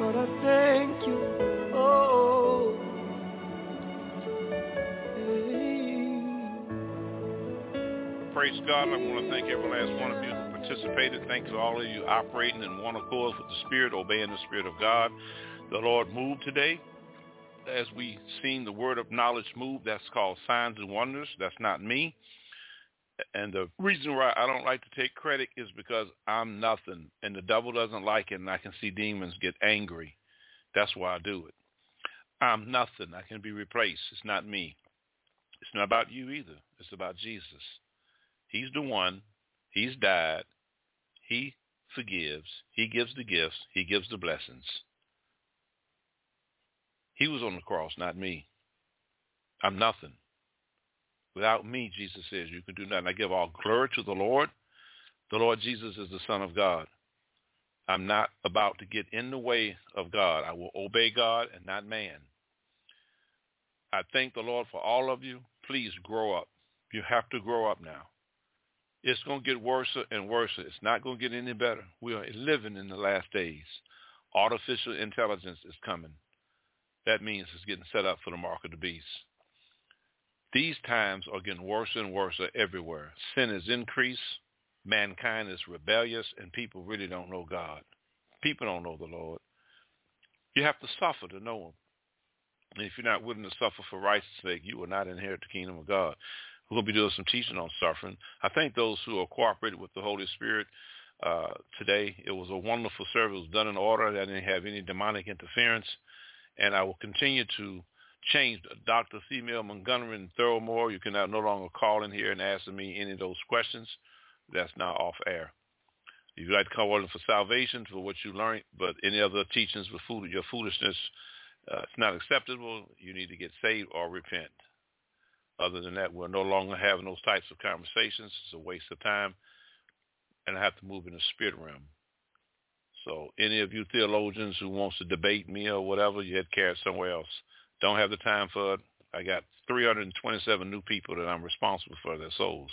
Lord, I thank you. Oh, hey. Praise God. I want to thank every last one of you who participated. Thanks to all of you operating in one accord with the Spirit, obeying the Spirit of God. The Lord moved today. As we seen the word of knowledge move, that's called signs and wonders. That's not me. And the reason why I don't like to take credit is because I'm nothing, and the devil doesn't like it, and I can see demons get angry. That's why I do it. I'm nothing. I can be replaced. It's not me. It's not about you either. It's about Jesus. He's the one. He's died. He forgives. He gives the gifts. He gives the blessings. He was on the cross, not me. I'm nothing. Without me, Jesus says, you can do nothing. I give all glory to the Lord. The Lord Jesus is the Son of God. I'm not about to get in the way of God. I will obey God and not man. I thank the Lord for all of you. Please grow up. You have to grow up now. It's going to get worse and worse. It's not going to get any better. We are living in the last days. Artificial intelligence is coming. That means it's getting set up for the mark of the beast. These times are getting worse and worse everywhere. Sin is increased. Mankind is rebellious, and people really don't know God. People don't know the Lord. You have to suffer to know him. And if you're not willing to suffer for righteous sake, you will not inherit the kingdom of God. We're going to be doing some teaching on suffering. I thank those who are cooperated with the Holy Spirit uh, today. It was a wonderful service. It was done in order. I didn't have any demonic interference. And I will continue to change Doctor Female Montgomery and Thurlmore. You can now no longer call in here and ask me any of those questions. That's now off air. If you'd like to call in for salvation, for what you learned, but any other teachings with food, your foolishness, uh, it's not acceptable. You need to get saved or repent. Other than that, we're no longer having those types of conversations. It's a waste of time. And I have to move in the spirit realm. So any of you theologians who wants to debate me or whatever, you had carried somewhere else. Don't have the time for it. I got three hundred twenty-seven new people that I'm responsible for their souls.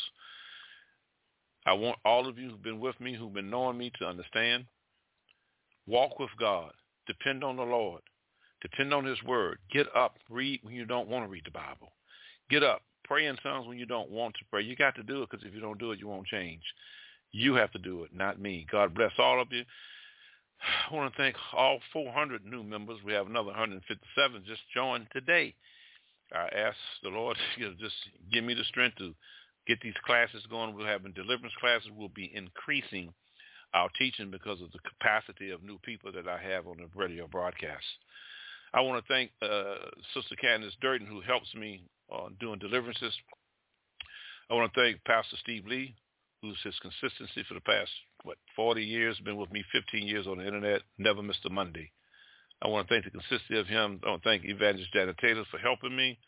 I want all of you who've been with me, who've been knowing me, to understand. Walk with God. Depend on the Lord. Depend on his word. Get up. Read when you don't want to read the Bible. Get up. Pray in tongues when you don't want to pray. You got to do it, because if you don't do it, you won't change. You have to do it, not me. God bless all of you. I want to thank all four hundred new members. We have another one hundred fifty-seven just joined today. I ask the Lord to just give me the strength to get these classes going. We're having deliverance classes. We'll be increasing our teaching because of the capacity of new people that I have on the radio broadcast. I want to thank uh, Sister Candace Durden, who helps me on doing deliverances. I want to thank Pastor Steve Lee, who's his consistency for the past, what, forty years, been with me fifteen years on the internet, never missed a Monday. I want to thank the consistency of him. I want to thank Evangelist Janice Taylor for helping me,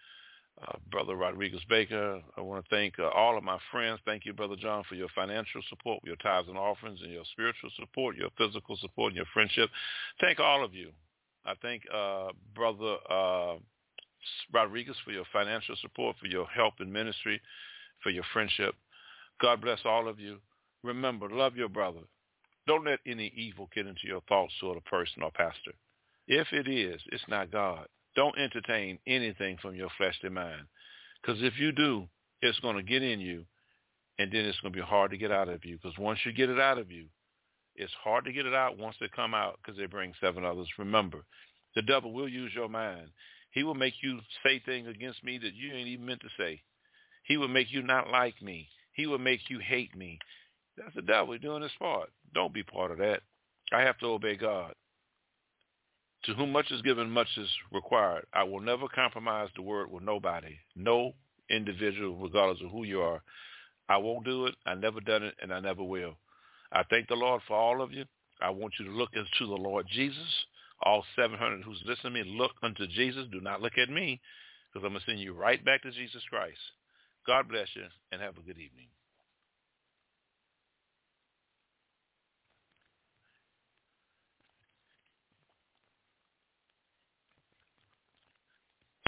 uh, Brother Rodriguez Baker. I want to thank uh, all of my friends. Thank you, Brother John, for your financial support, your tithes and offerings, and your spiritual support, your physical support, and your friendship. Thank all of you. I thank uh, Brother uh, Rodriguez for your financial support, for your help in ministry, for your friendship. God bless all of you. Remember, love your brother. Don't let any evil get into your thoughts toward a person or pastor. If it is, it's not God. Don't entertain anything from your fleshly mind, because if you do, it's going to get in you, and then it's going to be hard to get out of you, because once you get it out of you, it's hard to get it out once they come out, because they bring seven others. Remember, the devil will use your mind. He will make you say things against me that you ain't even meant to say. He will make you not like me. He will make you hate me. That's the devil doing his part. Don't be part of that. I have to obey God. To whom much is given, much is required. I will never compromise the word with nobody, no individual, regardless of who you are. I won't do it. I never done it, and I never will. I thank the Lord for all of you. I want you to look into the Lord Jesus. All seven hundred who's listening to me, look unto Jesus. Do not look at me, because I'm going to send you right back to Jesus Christ. God bless you, and have a good evening.